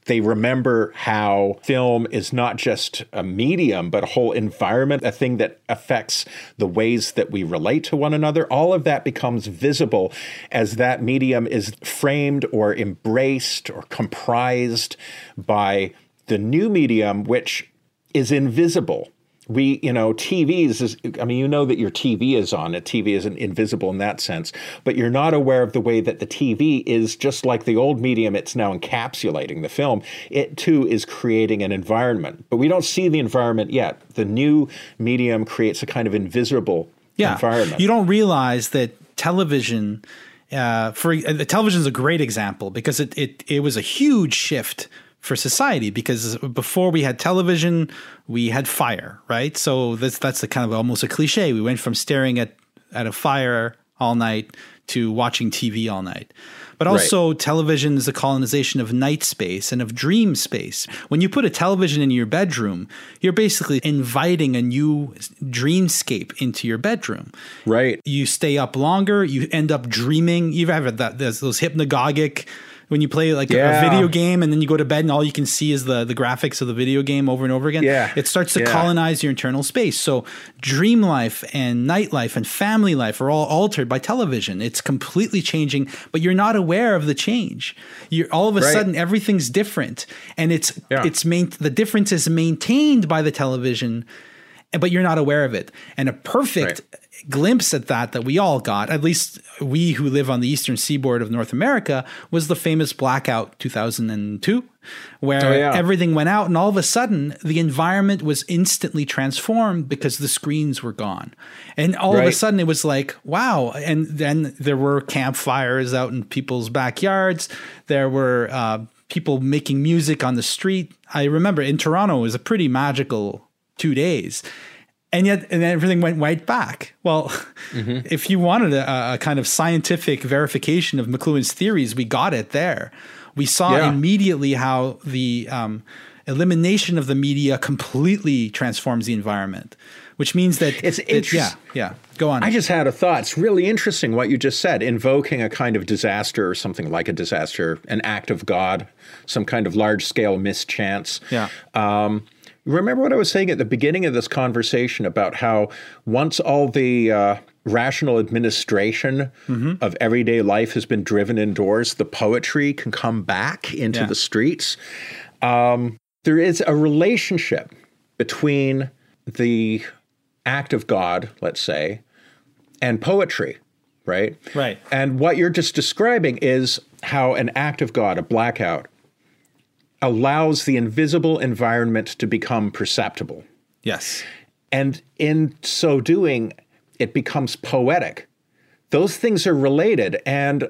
they remember how film is not just a medium, but a whole environment, a thing that affects the ways that we relate to one another. All of that becomes visible as that medium is framed or embraced or comprised by the new medium, which is invisible. We, you know, TVs is, I mean, you know that your TV is on. A TV isn't invisible in that sense, but you're not aware of the way that the TV is just like the old medium. It's now encapsulating the film. It too is creating an environment, but we don't see the environment yet. The new medium creates a kind of invisible environment. You don't realize that television, television is a great example because it was a huge shift for society, because before we had television, we had fire, right? So that's the kind of almost a cliche. We went from staring at a fire all night to watching TV all night. But also television is a colonization of night space and of dream space. When you put a television in your bedroom, you're basically inviting a new dreamscape into your bedroom. Right. You stay up longer, you end up dreaming. You've had that, there's those hypnagogic, when you play like a video game and then you go to bed and all you can see is the graphics of the video game over and over again, it starts to colonize your internal space. So dream life and night life and family life are all altered by television. It's completely changing, but you're not aware of the change. You're all of a sudden everything's different, and the difference is maintained by the television, but you're not aware of it. And a perfect glimpse at that we all got, at least we who live on the eastern seaboard of North America, was the famous blackout 2002, where everything went out and all of a sudden the environment was instantly transformed because the screens were gone. And all of a sudden it was like, wow. And then there were campfires out in people's backyards. There were people making music on the street. I remember in Toronto it was a pretty magical 2 days. And then everything went right back. Well, if you wanted a kind of scientific verification of McLuhan's theories, we got it there. We saw immediately how the elimination of the media completely transforms the environment, which means that it's interesting. Go on. I just had a thought. It's really interesting what you just said, invoking a kind of disaster or something like a disaster, an act of God, some kind of large scale mischance. Yeah. Remember what I was saying at the beginning of this conversation about how once all the rational administration of everyday life has been driven indoors, the poetry can come back into the streets. There is a relationship between the act of God, let's say, and poetry, right? Right. And what you're just describing is how an act of God, a blackout, allows the invisible environment to become perceptible. Yes. And in so doing, it becomes poetic. Those things are related. And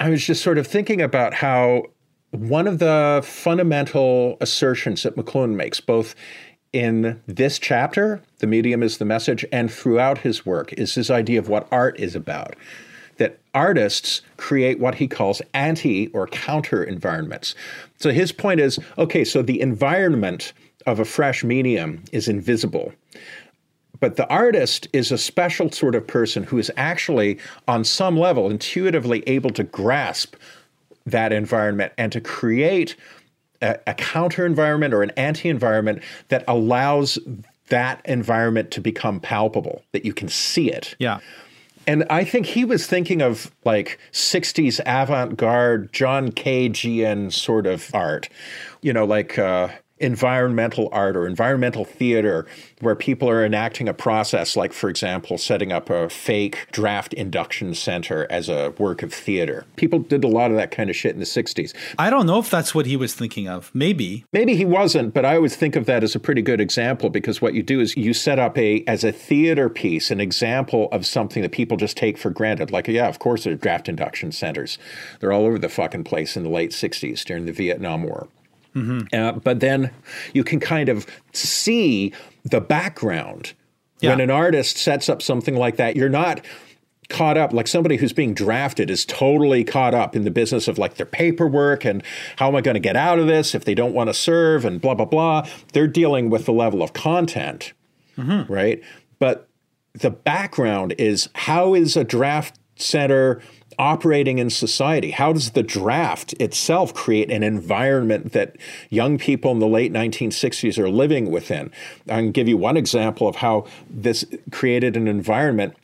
I was just sort of thinking about how one of the fundamental assertions that McLuhan makes, both in this chapter, The Medium is the Message, and throughout his work, is this idea of what art is about. That artists create what he calls anti or counter environments. So his point is, okay, so the environment of a fresh medium is invisible, but the artist is a special sort of person who is actually on some level intuitively able to grasp that environment and to create a counter environment or an anti environment that allows that environment to become palpable, that you can see it. Yeah. And I think he was thinking of like 60s avant-garde John Cagean sort of art, you know, like environmental art or environmental theater where people are enacting a process, like, for example, setting up a fake draft induction center as a work of theater. People did a lot of that kind of shit in the 60s. I don't know if that's what he was thinking of. Maybe. Maybe he wasn't, but I always think of that as a pretty good example, because what you do is you set up as a theater piece, an example of something that people just take for granted. Like, yeah, of course there are draft induction centers. They're all over the fucking place in the late 60s during the Vietnam War. Mm-hmm. But then you can kind of see the background. Yeah. When an artist sets up something like that, you're not caught up, like somebody who's being drafted is totally caught up in the business of like their paperwork and how am I going to get out of this if they don't want to serve and blah, blah, blah. They're dealing with the level of content, mm-hmm. right? But the background is, how is a draft center operating in society? How does the draft itself create an environment that young people in the late 1960s are living within? I can give you one example of how this created an environment.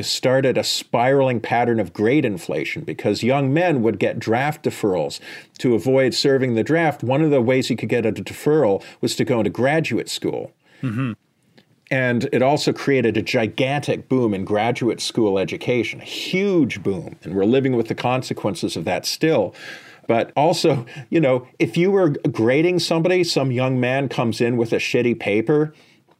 Started a spiraling pattern of grade inflation because young men would get draft deferrals to avoid serving the draft. One of the ways you could get a deferral was to go into graduate school. Mm-hmm. And it also created a gigantic boom in graduate school education, a huge boom. And we're living with the consequences of that still. But also, you know, if you were grading somebody, some young man comes in with a shitty paper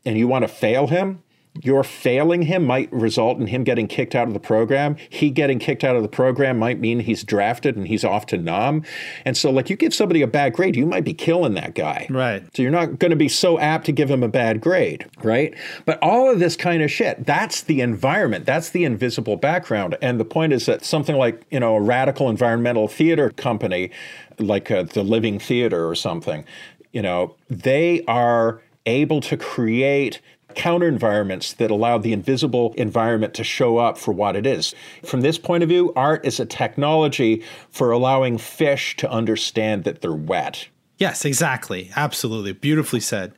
and you want to fail him, your failing him might result in him getting kicked out of the program. He getting kicked out of the program might mean he's drafted and he's off to NOM. And so, like, you give somebody a bad grade, you might be killing that guy. Right. So you're not going to be so apt to give him a bad grade, right? But all of this kind of shit, that's the environment. That's the invisible background. And the point is that something like, you know, a radical environmental theater company, like the Living Theater or something, you know, they are able to create counter environments that allow the invisible environment to show up for what it is. From this point of view, art is a technology for allowing fish to understand that they're wet. Yes, exactly. Absolutely. Beautifully said.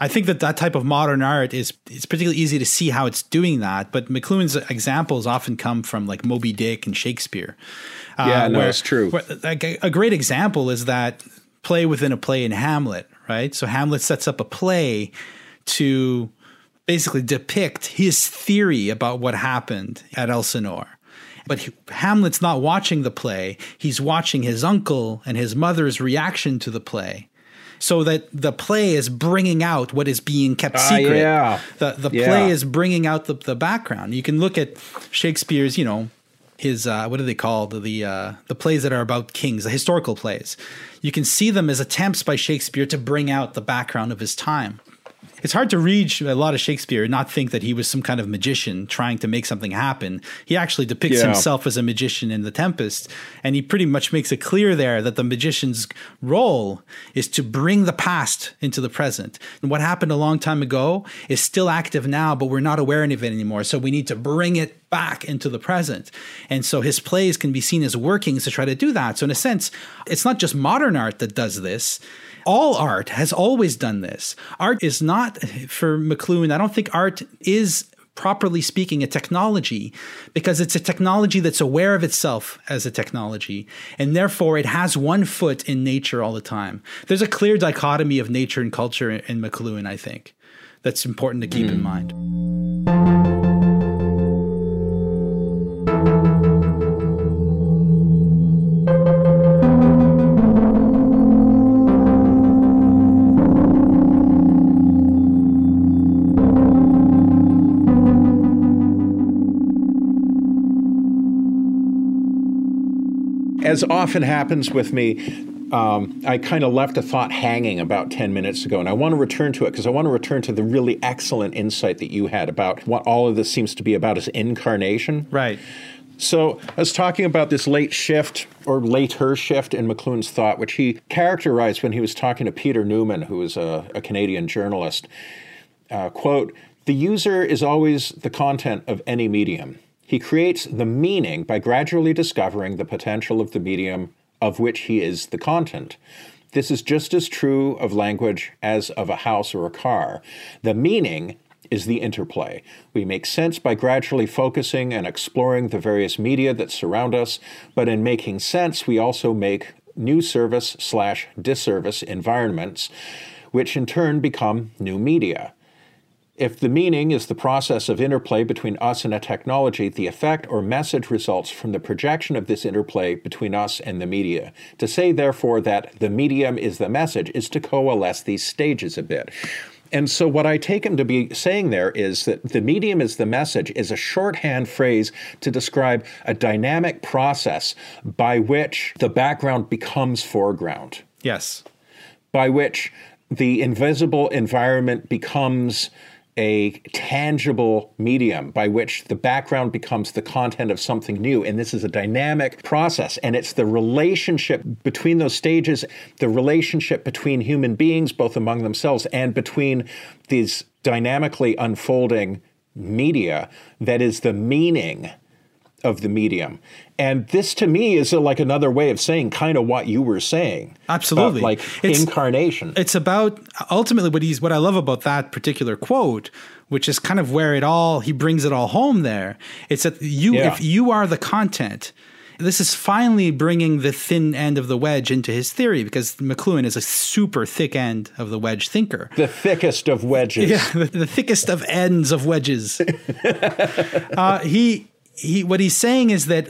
I think that type of modern art it's particularly easy to see how it's doing that. But McLuhan's examples often come from like Moby Dick and Shakespeare. Yeah, no, it's true. A great example is that play within a play in Hamlet, right? So Hamlet sets up a play to basically depict his theory about what happened at Elsinore. But Hamlet's not watching the play. He's watching his uncle and his mother's reaction to the play. So that the play is bringing out what is being kept secret. Yeah. The play is bringing out the background. You can look at Shakespeare's, you know, his, what do they call the plays that are about kings, the historical plays. You can see them as attempts by Shakespeare to bring out the background of his time. It's hard to read a lot of Shakespeare and not think that he was some kind of magician trying to make something happen. He actually depicts himself as a magician in The Tempest, and he pretty much makes it clear there that the magician's role is to bring the past into the present. And what happened a long time ago is still active now, but we're not aware of it anymore. So we need to bring it back into the present. And so his plays can be seen as workings to try to do that. So in a sense, it's not just modern art that does this. All art has always done this. Art is not, for McLuhan, I don't think art is, properly speaking, a technology, because it's a technology that's aware of itself as a technology. And therefore, it has one foot in nature all the time. There's a clear dichotomy of nature and culture in McLuhan, I think, that's important to keep in mind. As often happens with me, I kind of left a thought hanging about 10 minutes ago, and I want to return to it because I want to return to the really excellent insight that you had about what all of this seems to be about is incarnation. Right. So I was talking about this late shift or later shift in McLuhan's thought, which he characterized when he was talking to Peter Newman, who was a Canadian journalist. Quote, "The user is always the content of any medium. He creates the meaning by gradually discovering the potential of the medium of which he is the content. This is just as true of language as of a house or a car. The meaning is the interplay. We make sense by gradually focusing and exploring the various media that surround us, but in making sense, we also make new service/disservice environments, which in turn become new media. If the meaning is the process of interplay between us and a technology, the effect or message results from the projection of this interplay between us and the media. To say, therefore, that the medium is the message is to coalesce these stages a bit. And so what I take him to be saying there is that the medium is the message is a shorthand phrase to describe a dynamic process by which the background becomes foreground. Yes. By which the invisible environment becomes a tangible medium, by which the background becomes the content of something new. And this is a dynamic process. And it's the relationship between those stages, the relationship between human beings, both among themselves and between these dynamically unfolding media, that is the meaning of the medium. And this to me is like another way of saying kind of what you were saying. Absolutely. Like incarnation. It's about ultimately what I love about that particular quote, which is kind of where he brings it all home there. It's that if you are the content, this is finally bringing the thin end of the wedge into his theory, because McLuhan is a super thick end of the wedge thinker. The thickest of wedges. Yeah, the thickest of ends of wedges. What he's saying is that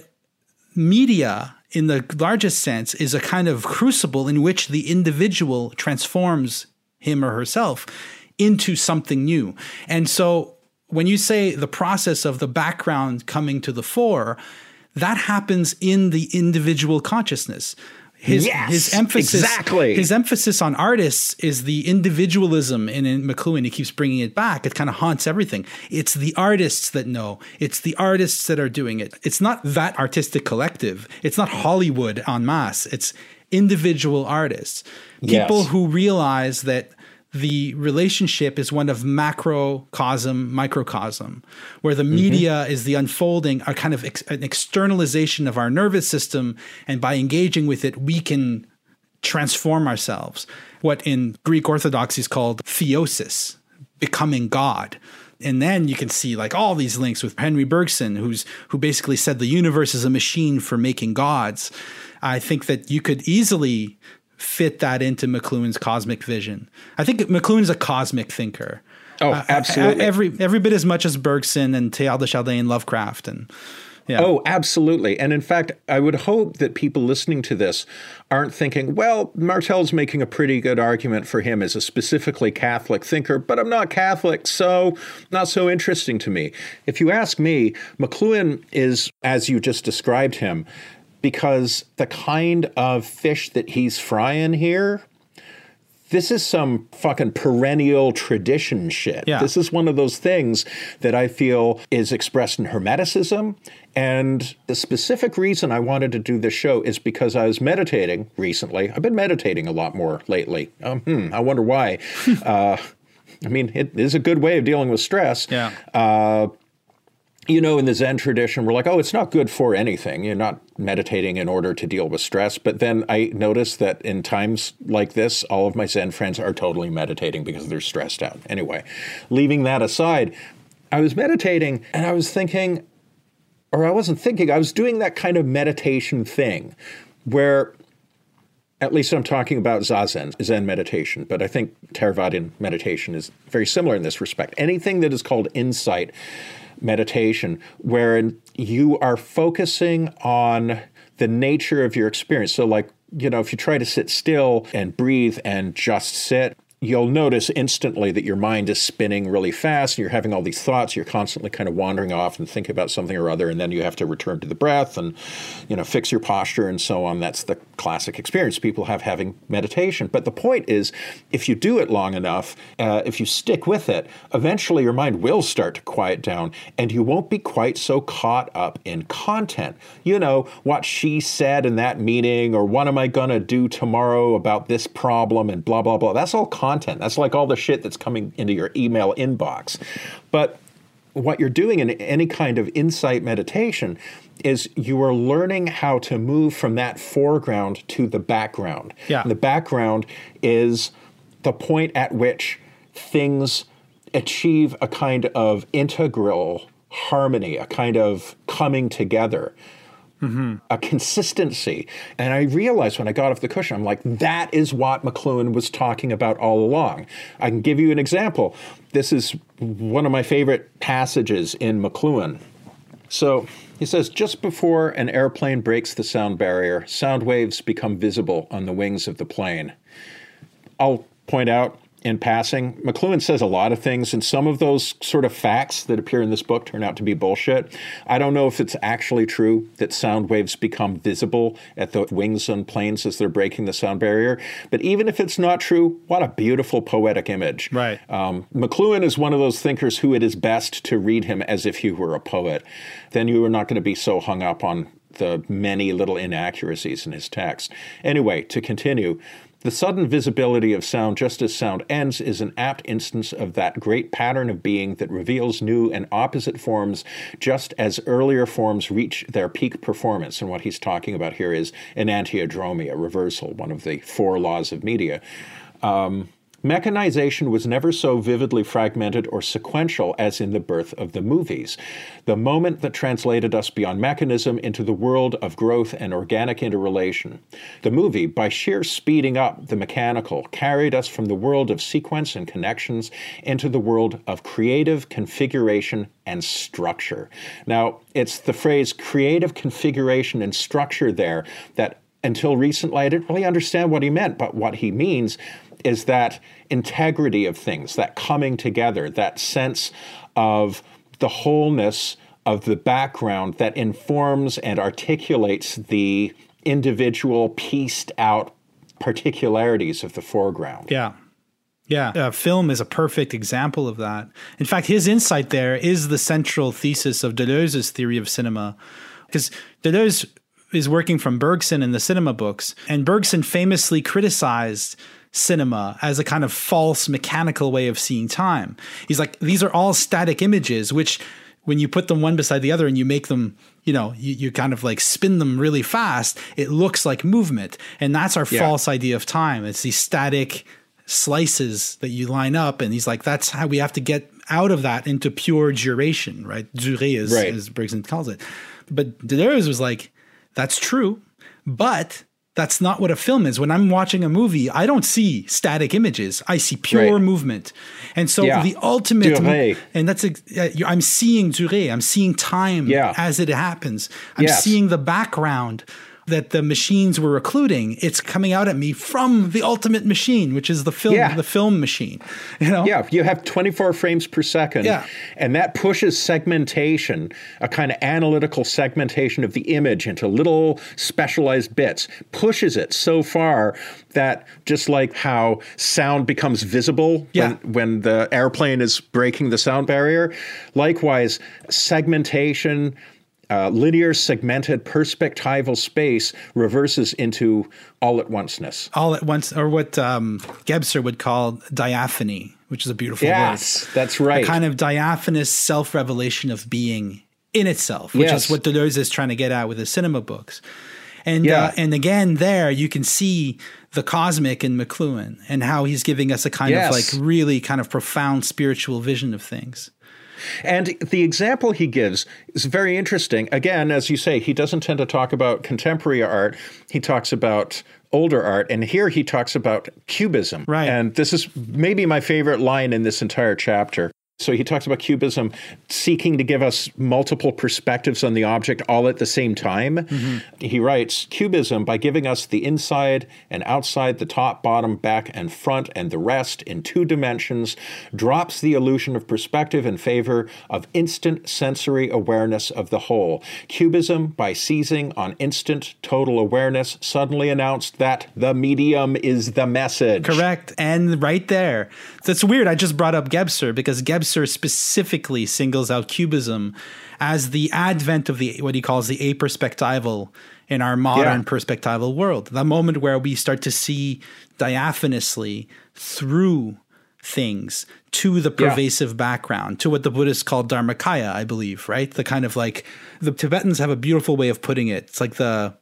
media, in the largest sense, is a kind of crucible in which the individual transforms him or herself into something new. And so when you say the process of the background coming to the fore, that happens in the individual consciousness. His emphasis on artists is the individualism, and in McLuhan, he keeps bringing it back. It kind of haunts everything. It's the artists that know. It's the artists that are doing it. It's not that artistic collective. It's not Hollywood en masse. It's individual artists, people who realize that the relationship is one of macrocosm, microcosm, where the media is the unfolding, a kind of an externalization of our nervous system. And by engaging with it, we can transform ourselves. What in Greek Orthodoxy is called theosis, becoming God. And then you can see like all these links with Henry Bergson, who basically said the universe is a machine for making gods. I think that you could easily fit that into McLuhan's cosmic vision. I think McLuhan's a cosmic thinker. Oh, absolutely. Every bit as much as Bergson and Teilhard de Chardin and Lovecraft. Oh, absolutely. And in fact, I would hope that people listening to this aren't thinking, well, Martel's making a pretty good argument for him as a specifically Catholic thinker, but I'm not Catholic, so not so interesting to me. If you ask me, McLuhan is, as you just described him, because the kind of fish that he's frying here, this is some fucking perennial tradition shit. Yeah. This is one of those things that I feel is expressed in Hermeticism. And the specific reason I wanted to do this show is because I was meditating recently. I've been meditating a lot more lately. I wonder why. I mean, it is a good way of dealing with stress. Yeah. You know, in the Zen tradition, we're like, oh, it's not good for anything. You're not meditating in order to deal with stress. But then I noticed that in times like this, all of my Zen friends are totally meditating because they're stressed out. Anyway, leaving that aside, I was meditating and I was thinking, or I wasn't thinking, I was doing that kind of meditation thing where, at least I'm talking about Zazen, Zen meditation, but I think Theravadan meditation is very similar in this respect. Anything that is called insight meditation, wherein you are focusing on the nature of your experience. So like, you know, if you try to sit still and breathe and just sit, you'll notice instantly that your mind is spinning really fast and you're having all these thoughts. You're constantly kind of wandering off and thinking about something or other, and then you have to return to the breath and, you know, fix your posture and so on. That's the classic experience people have having meditation. But the point is, if you do it long enough, if you stick with it, eventually your mind will start to quiet down and you won't be quite so caught up in content. You know, what she said in that meeting, or what am I going to do tomorrow about this problem and blah, blah, blah. That's all content. That's like all the shit that's coming into your email inbox. But what you're doing in any kind of insight meditation is you are learning how to move from that foreground to the background. Yeah. The background is the point at which things achieve a kind of integral harmony, a kind of coming together. a consistency. And I realized when I got off the cushion, I'm like, that is what McLuhan was talking about all along. I can give you an example. This is one of my favorite passages in McLuhan. So he says, just before an airplane breaks the sound barrier, sound waves become visible on the wings of the plane. I'll point out in passing, McLuhan says a lot of things, and some of those sort of facts that appear in this book turn out to be bullshit. I don't know if it's actually true that sound waves become visible at the wings on planes as they're breaking the sound barrier, but even if it's not true, what a beautiful poetic image. Right. McLuhan is one of those thinkers who it is best to read him as if he were a poet. Then you are not going to be so hung up on the many little inaccuracies in his text. Anyway, to continue, the sudden visibility of sound just as sound ends is an apt instance of that great pattern of being that reveals new and opposite forms just as earlier forms reach their peak performance. And what he's talking about here is enantiodromia, reversal, one of the four laws of media. Mechanization was never so vividly fragmented or sequential as in the birth of the movies. The moment that translated us beyond mechanism into the world of growth and organic interrelation. The movie, by sheer speeding up the mechanical, carried us from the world of sequence and connections into the world of creative configuration and structure. Now, it's the phrase creative configuration and structure there that until recently I didn't really understand what he meant, but what he means is that integrity of things, that coming together, that sense of the wholeness of the background that informs and articulates the individual pieced out particularities of the foreground. Yeah. Yeah. Film is a perfect example of that. In fact, his insight there is the central thesis of Deleuze's theory of cinema, because Deleuze is working from Bergson in the cinema books, and Bergson famously criticized cinema as a kind of false mechanical way of seeing time. He's like, these are all static images, which when you put them one beside the other and you make them, you know, you kind of like spin them really fast, it looks like movement. And that's our false idea of time. It's these static slices that you line up. And he's like, that's how we have to get out of that into pure duration, right? Durée is, as Bergson calls it. But Deleuze was like, that's true, but that's not what a film is. When I'm watching a movie, I don't see static images. I see pure movement. And so the ultimate, Durée. And that's, I'm seeing Durée. I'm seeing time as it happens. I'm seeing the background that the machines were occluding. It's coming out at me from the ultimate machine, which is the film machine. You know? Yeah, you have 24 frames per second. Yeah. And that pushes segmentation, a kind of analytical segmentation of the image into little specialized bits, pushes it so far that just like how sound becomes visible when the airplane is breaking the sound barrier, likewise, segmentation, linear segmented perspectival space reverses into all-at-onceness. All-at-once, or what Gebser would call diaphany, which is a beautiful word. Yes, that's right. A kind of diaphanous self-revelation of being in itself, which is what Deleuze is trying to get at with his cinema books. And and again, there you can see the cosmic in McLuhan and how he's giving us a kind of like really kind of profound spiritual vision of things. And the example he gives is very interesting. Again, as you say, he doesn't tend to talk about contemporary art. He talks about older art. And here he talks about Cubism. Right. And this is maybe my favorite line in this entire chapter. So he talks about Cubism seeking to give us multiple perspectives on the object all at the same time. Mm-hmm. He writes, Cubism, by giving us the inside and outside, the top, bottom, back, and front, and the rest in two dimensions, drops the illusion of perspective in favor of instant sensory awareness of the whole. Cubism, by seizing on instant total awareness, suddenly announced that the medium is the message. Correct. And right there. That's weird. I just brought up Gebser because Gebser specifically singles out Cubism as the advent of the what he calls the aperspectival in our modern perspectival world. The moment where we start to see diaphanously through things to the pervasive background, to what the Buddhists call Dharmakaya, I believe, right? The kind of like the Tibetans have a beautiful way of putting it. It's like the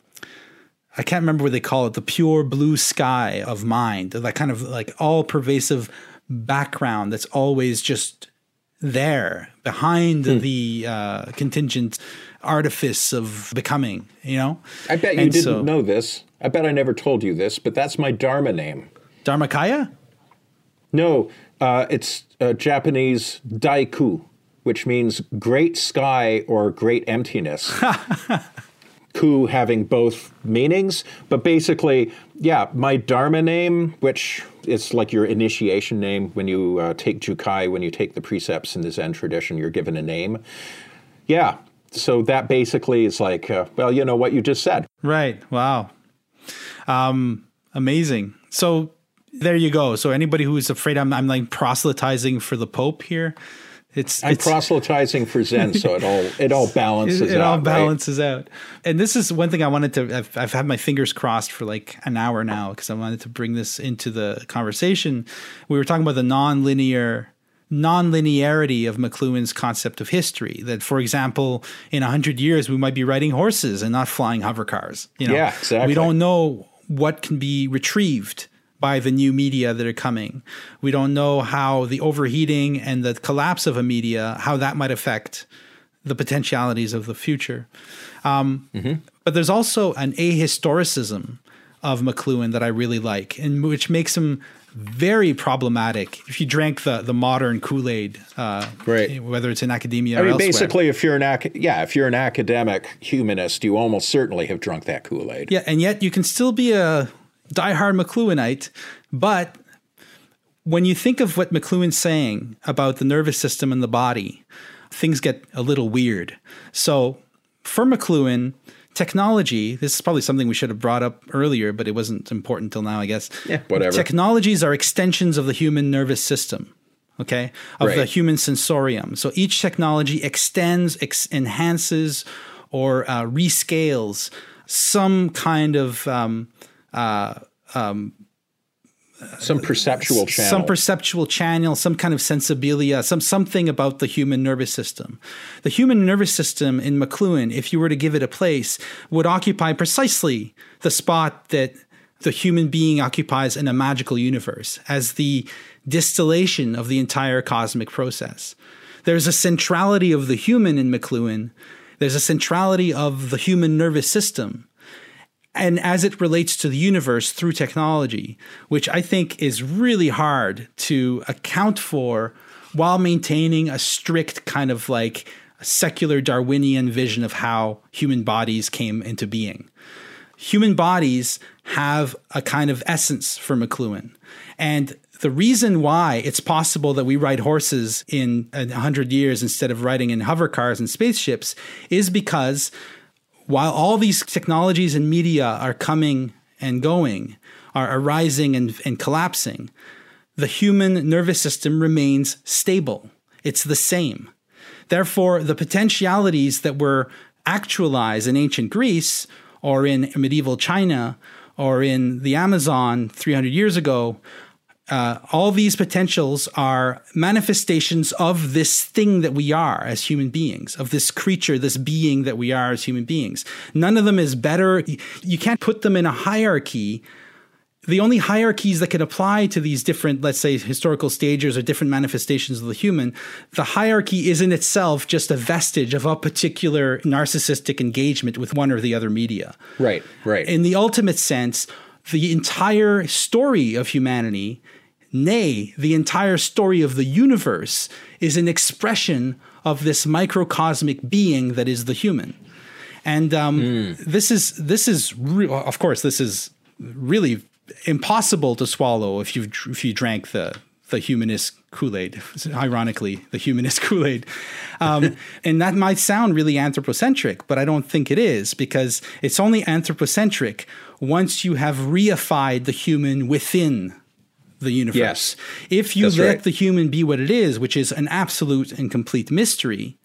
I can't remember what they call it, the pure blue sky of mind, that kind of like all pervasive background that's always just there, behind the contingent artifice of becoming, you know? I bet you didn't know this. I bet I never told you this, but that's my Dharma name. Dharmakaya? No, it's Japanese Daiku, which means great sky or great emptiness. Ku having both meanings, but basically, yeah, my Dharma name, which is like your initiation name when you take Jukai, when you take the precepts in the Zen tradition, you're given a name. Yeah, so that basically is like, well, you know what you just said. Right, wow. Amazing. So there you go. So anybody who is afraid I'm like proselytizing for the Pope here, I'm proselytizing for Zen, so it all balances out. It all balances out. And this is one thing I wanted to, I've had my fingers crossed for like an hour now because I wanted to bring this into the conversation. We were talking about the non-linearity of McLuhan's concept of history, that, for example, in 100 years, we might be riding horses and not flying hover cars. You know? Yeah, exactly. We don't know what can be retrieved by the new media that are coming. We don't know how the overheating and the collapse of a media, how that might affect the potentialities of the future. But there's also an ahistoricism of McLuhan that I really like, and which makes him very problematic if you drank the modern Kool-Aid, whether it's in academia or elsewhere. Basically, if you're an academic humanist, you almost certainly have drunk that Kool-Aid. Yeah, and yet you can still be a diehard McLuhanite, but when you think of what McLuhan's saying about the nervous system and the body, things get a little weird. So for McLuhan, technology, this is probably something we should have brought up earlier, but it wasn't important till now, I guess. Yeah, whatever. Technologies are extensions of the human nervous system, okay, of the human sensorium. So each technology extends, enhances, or rescales some kind of some perceptual channel, some kind of sensibilia, something about the human nervous system. The human nervous system in McLuhan, if you were to give it a place, would occupy precisely the spot that the human being occupies in a magical universe, as the distillation of the entire cosmic process. There's a centrality of the human in McLuhan. There's a centrality of the human nervous system, and as it relates to the universe through technology, which I think is really hard to account for while maintaining a strict kind of like secular Darwinian vision of how human bodies came into being. Human bodies have a kind of essence for McLuhan. And the reason why it's possible that we ride horses in 100 years instead of riding in hover cars and spaceships is because while all these technologies and media are coming and going, are arising and collapsing, the human nervous system remains stable. It's the same. Therefore, the potentialities that were actualized in ancient Greece or in medieval China or in the Amazon 300 years ago, all these potentials are manifestations of this thing that we are as human beings, of this creature, this being that we are as human beings. None of them is better. You can't put them in a hierarchy. The only hierarchies that can apply to these different, let's say, historical stages or different manifestations of the human, the hierarchy is in itself just a vestige of a particular narcissistic engagement with one or the other media. Right, right. In the ultimate sense, the entire story of humanity, nay, the entire story of the universe, is an expression of this microcosmic being that is the human. And this is really impossible to swallow if you drank the humanist Kool-Aid, ironically, the humanist Kool-Aid. And that might sound really anthropocentric, but I don't think it is, because it's only anthropocentric once you have reified the human within the universe. Yes, if you let the human be what it is, which is an absolute and complete mystery,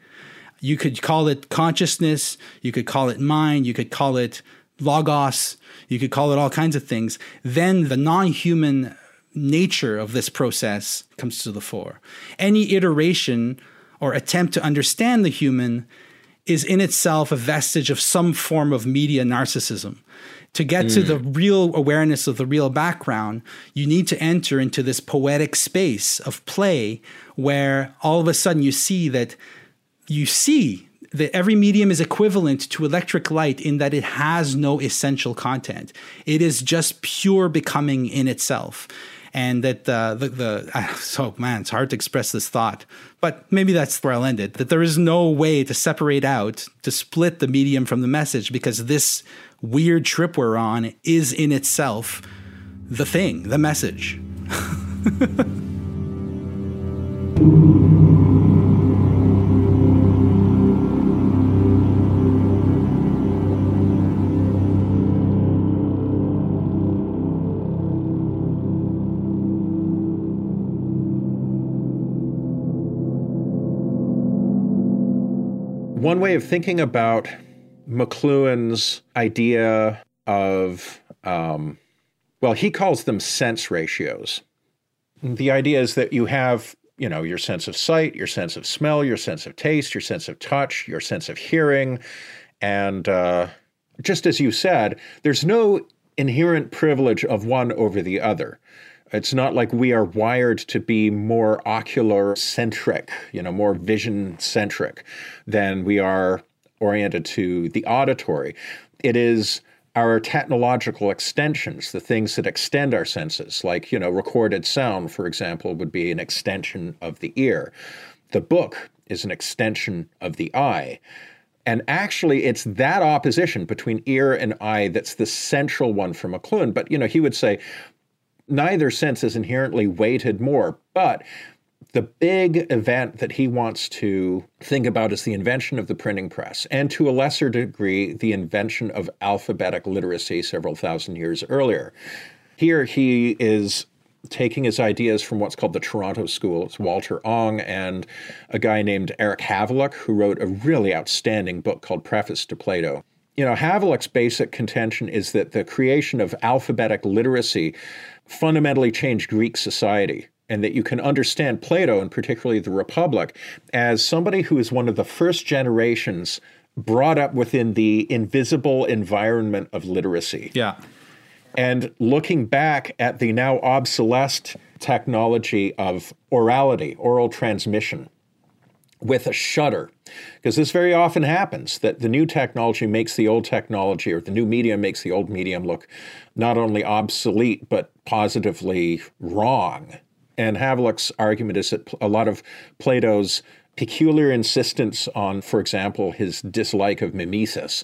you could call it consciousness, you could call it mind, you could call it logos, you could call it all kinds of things, then the non-human nature of this process comes to the fore. Any iteration or attempt to understand the human is in itself a vestige of some form of media narcissism. To get to the real awareness of the real background, you need to enter into this poetic space of play where all of a sudden you see that every medium is equivalent to electric light in that it has no essential content. It is just pure becoming in itself. And that it's hard to express this thought, but maybe that's where I'll end it, that there is no way to separate out, to split the medium from the message, because this weird trip we're on is in itself the thing, the message. One way of thinking about McLuhan's idea of, he calls them sense ratios. The idea is that you have, your sense of sight, your sense of smell, your sense of taste, your sense of touch, your sense of hearing. And just as you said, there's no inherent privilege of one over the other. It's not like we are wired to be more ocular-centric, more vision-centric than we are oriented to the auditory. It is our technological extensions, the things that extend our senses, like, recorded sound, for example, would be an extension of the ear. The book is an extension of the eye. And actually, it's that opposition between ear and eye that's the central one for McLuhan. But, he would say neither sense is inherently weighted more, but the big event that he wants to think about is the invention of the printing press, and to a lesser degree, the invention of alphabetic literacy several thousand years earlier. Here he is taking his ideas from what's called the Toronto School. It's Walter Ong and a guy named Eric Havelock, who wrote a really outstanding book called Preface to Plato. Havelock's basic contention is that the creation of alphabetic literacy fundamentally changed Greek society, and that you can understand Plato, and particularly the Republic, as somebody who is one of the first generations brought up within the invisible environment of literacy. Yeah. And looking back at the now obsolescent technology of orality, oral transmission, with a shudder, because this very often happens, that the new technology makes the old technology, or the new medium makes the old medium look not only obsolete, but positively wrong. And Havelock's argument is that a lot of Plato's peculiar insistence on, for example, his dislike of mimesis,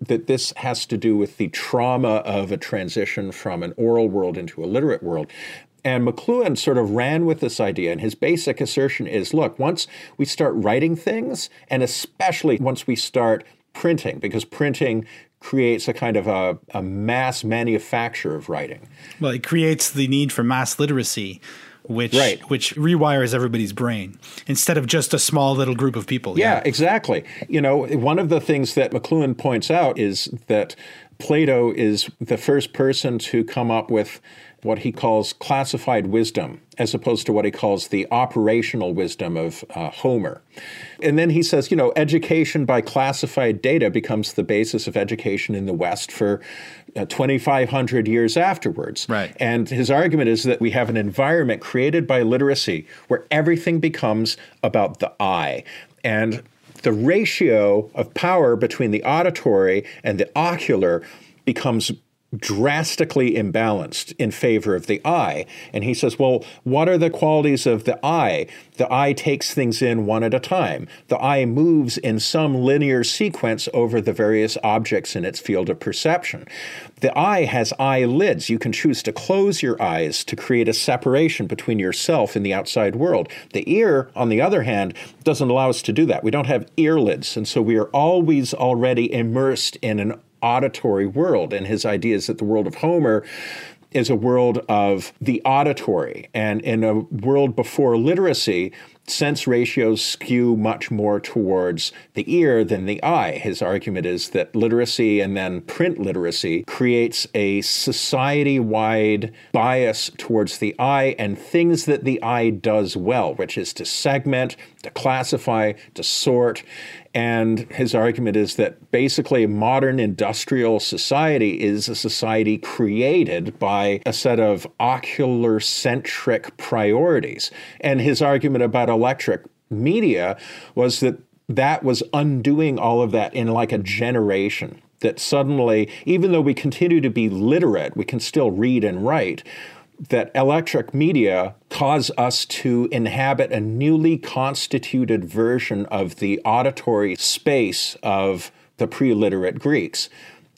that this has to do with the trauma of a transition from an oral world into a literate world. And McLuhan sort of ran with this idea, and his basic assertion is, look, once we start writing things, and especially once we start printing, because printing creates a kind of a mass manufacture of writing. Well, it creates the need for mass literacy, which rewires everybody's brain instead of just a small little group of people. Yeah, exactly. One of the things that McLuhan points out is that Plato is the first person to come up with what he calls classified wisdom, as opposed to what he calls the operational wisdom of Homer. And then he says, education by classified data becomes the basis of education in the West for 2,500 years afterwards. Right. And his argument is that we have an environment created by literacy where everything becomes about the eye. And the ratio of power between the auditory and the ocular becomes drastically imbalanced in favor of the eye. And he says, well, what are the qualities of the eye? The eye takes things in one at a time. The eye moves in some linear sequence over the various objects in its field of perception. The eye has eyelids. You can choose to close your eyes to create a separation between yourself and the outside world. The ear, on the other hand, doesn't allow us to do that. We don't have earlids. And so we are always already immersed in an auditory world. And his idea is that the world of Homer is a world of the auditory. And in a world before literacy, sense ratios skew much more towards the ear than the eye. His argument is that literacy, and then print literacy, creates a society-wide bias towards the eye and things that the eye does well, which is to segment, to classify, to sort. And his argument is that basically modern industrial society is a society created by a set of ocular-centric priorities. And his argument about electric media was that that was undoing all of that in like a generation. That suddenly, even though we continue to be literate, we can still read and write, that electric media cause us to inhabit a newly constituted version of the auditory space of the pre-literate Greeks.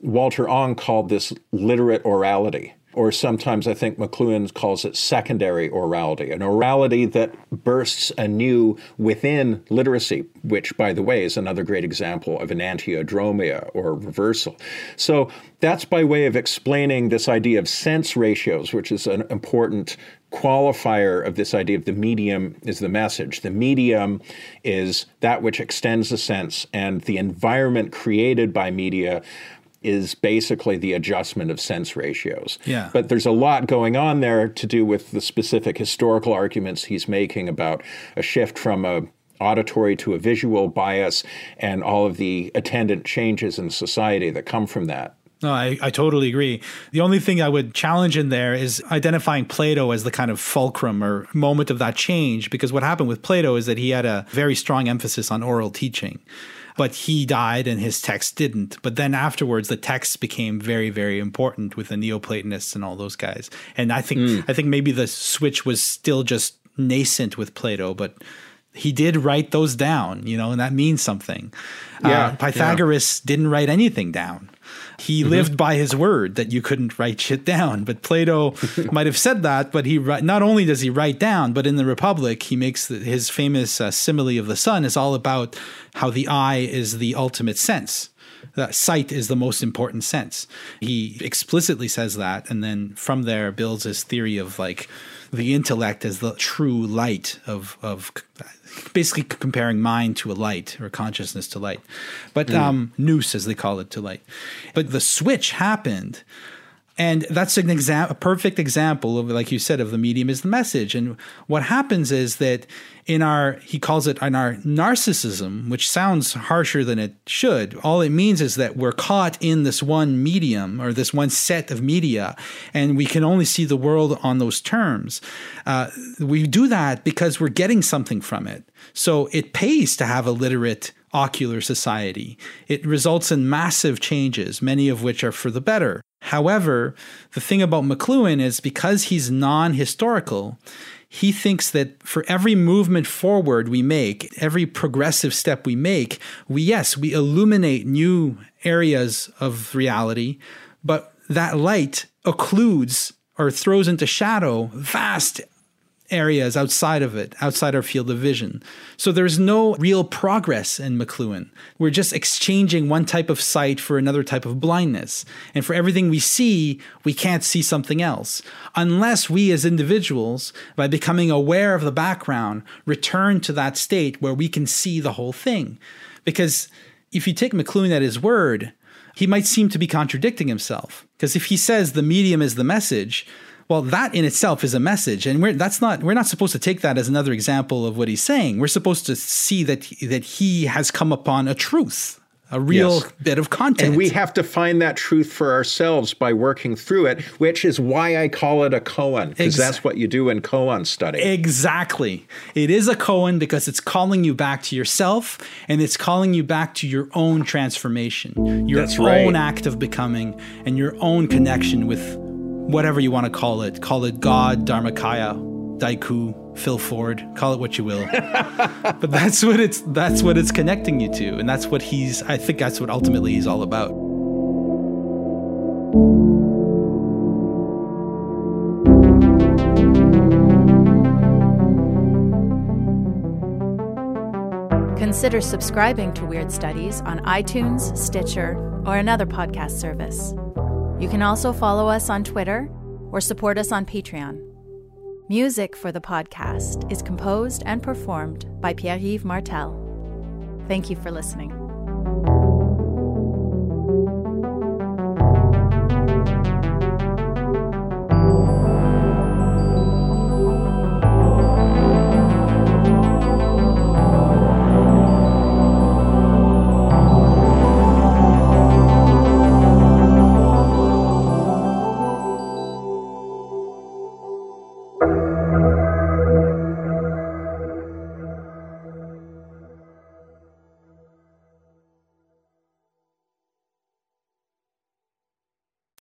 Walter Ong called this literate orality, or sometimes I think McLuhan calls it secondary orality, an orality that bursts anew within literacy, which, by the way, is another great example of enantiodromia or reversal. So that's by way of explaining this idea of sense ratios, which is an important qualifier of this idea of the medium is the message. The medium is that which extends the sense, and the environment created by media is basically the adjustment of sense ratios. Yeah. But there's a lot going on there to do with the specific historical arguments he's making about a shift from a auditory to a visual bias and all of the attendant changes in society that come from that. No, I totally agree. The only thing I would challenge in there is identifying Plato as the kind of fulcrum or moment of that change, because what happened with Plato is that he had a very strong emphasis on oral teaching. But he died and his text didn't. But then afterwards, the texts became very, very important with the Neoplatonists and all those guys. And I think maybe the switch was still just nascent with Plato, but he did write those down, you know, and that means something. Yeah, Pythagoras didn't write anything down. He lived by his word that you couldn't write shit down. But Plato might have said that, but he not only does he write down, but in the Republic, he makes his famous simile of the sun is all about how the eye is the ultimate sense. That sight is the most important sense. He explicitly says that, and then from there builds his theory of like the intellect as the true light of basically comparing mind to a light or consciousness to light, but nous, as they call it, to light. But the switch happened. And that's a perfect example of, like you said, of the medium is the message. And what happens is that in our, he calls it in our narcissism, which sounds harsher than it should, all it means is that we're caught in this one medium or this one set of media, and we can only see the world on those terms. We do that because we're getting something from it. So it pays to have a literate ocular society. It results in massive changes, many of which are for the better. However, the thing about McLuhan is because he's non-historical, he thinks that for every movement forward we make, every progressive step we make, we illuminate new areas of reality, but that light occludes or throws into shadow vast areas outside of it, outside our field of vision. So there's no real progress in McLuhan. We're just exchanging one type of sight for another type of blindness. And for everything we see, we can't see something else. Unless we as individuals, by becoming aware of the background, return to that state where we can see the whole thing. Because if you take McLuhan at his word, he might seem to be contradicting himself. Because if he says the medium is the message, well, that in itself is a message, and we're not supposed to take that as another example of what he's saying. We're supposed to see that he has come upon a truth, a real bit of content. And we have to find that truth for ourselves by working through it, which is why I call it a koan, because that's what you do in koan study. Exactly. It is a koan because it's calling you back to yourself, and it's calling you back to your own transformation, your own act of becoming, and your own connection with whatever you want to call it God, Dharmakaya, Daiku, Phil Ford, call it what you will. But that's what it's connecting you to. And that's what I think that's what ultimately he's all about. Consider subscribing to Weird Studies on iTunes, Stitcher, or another podcast service. You can also follow us on Twitter or support us on Patreon. Music for the podcast is composed and performed by J.F. Martel. Thank you for listening.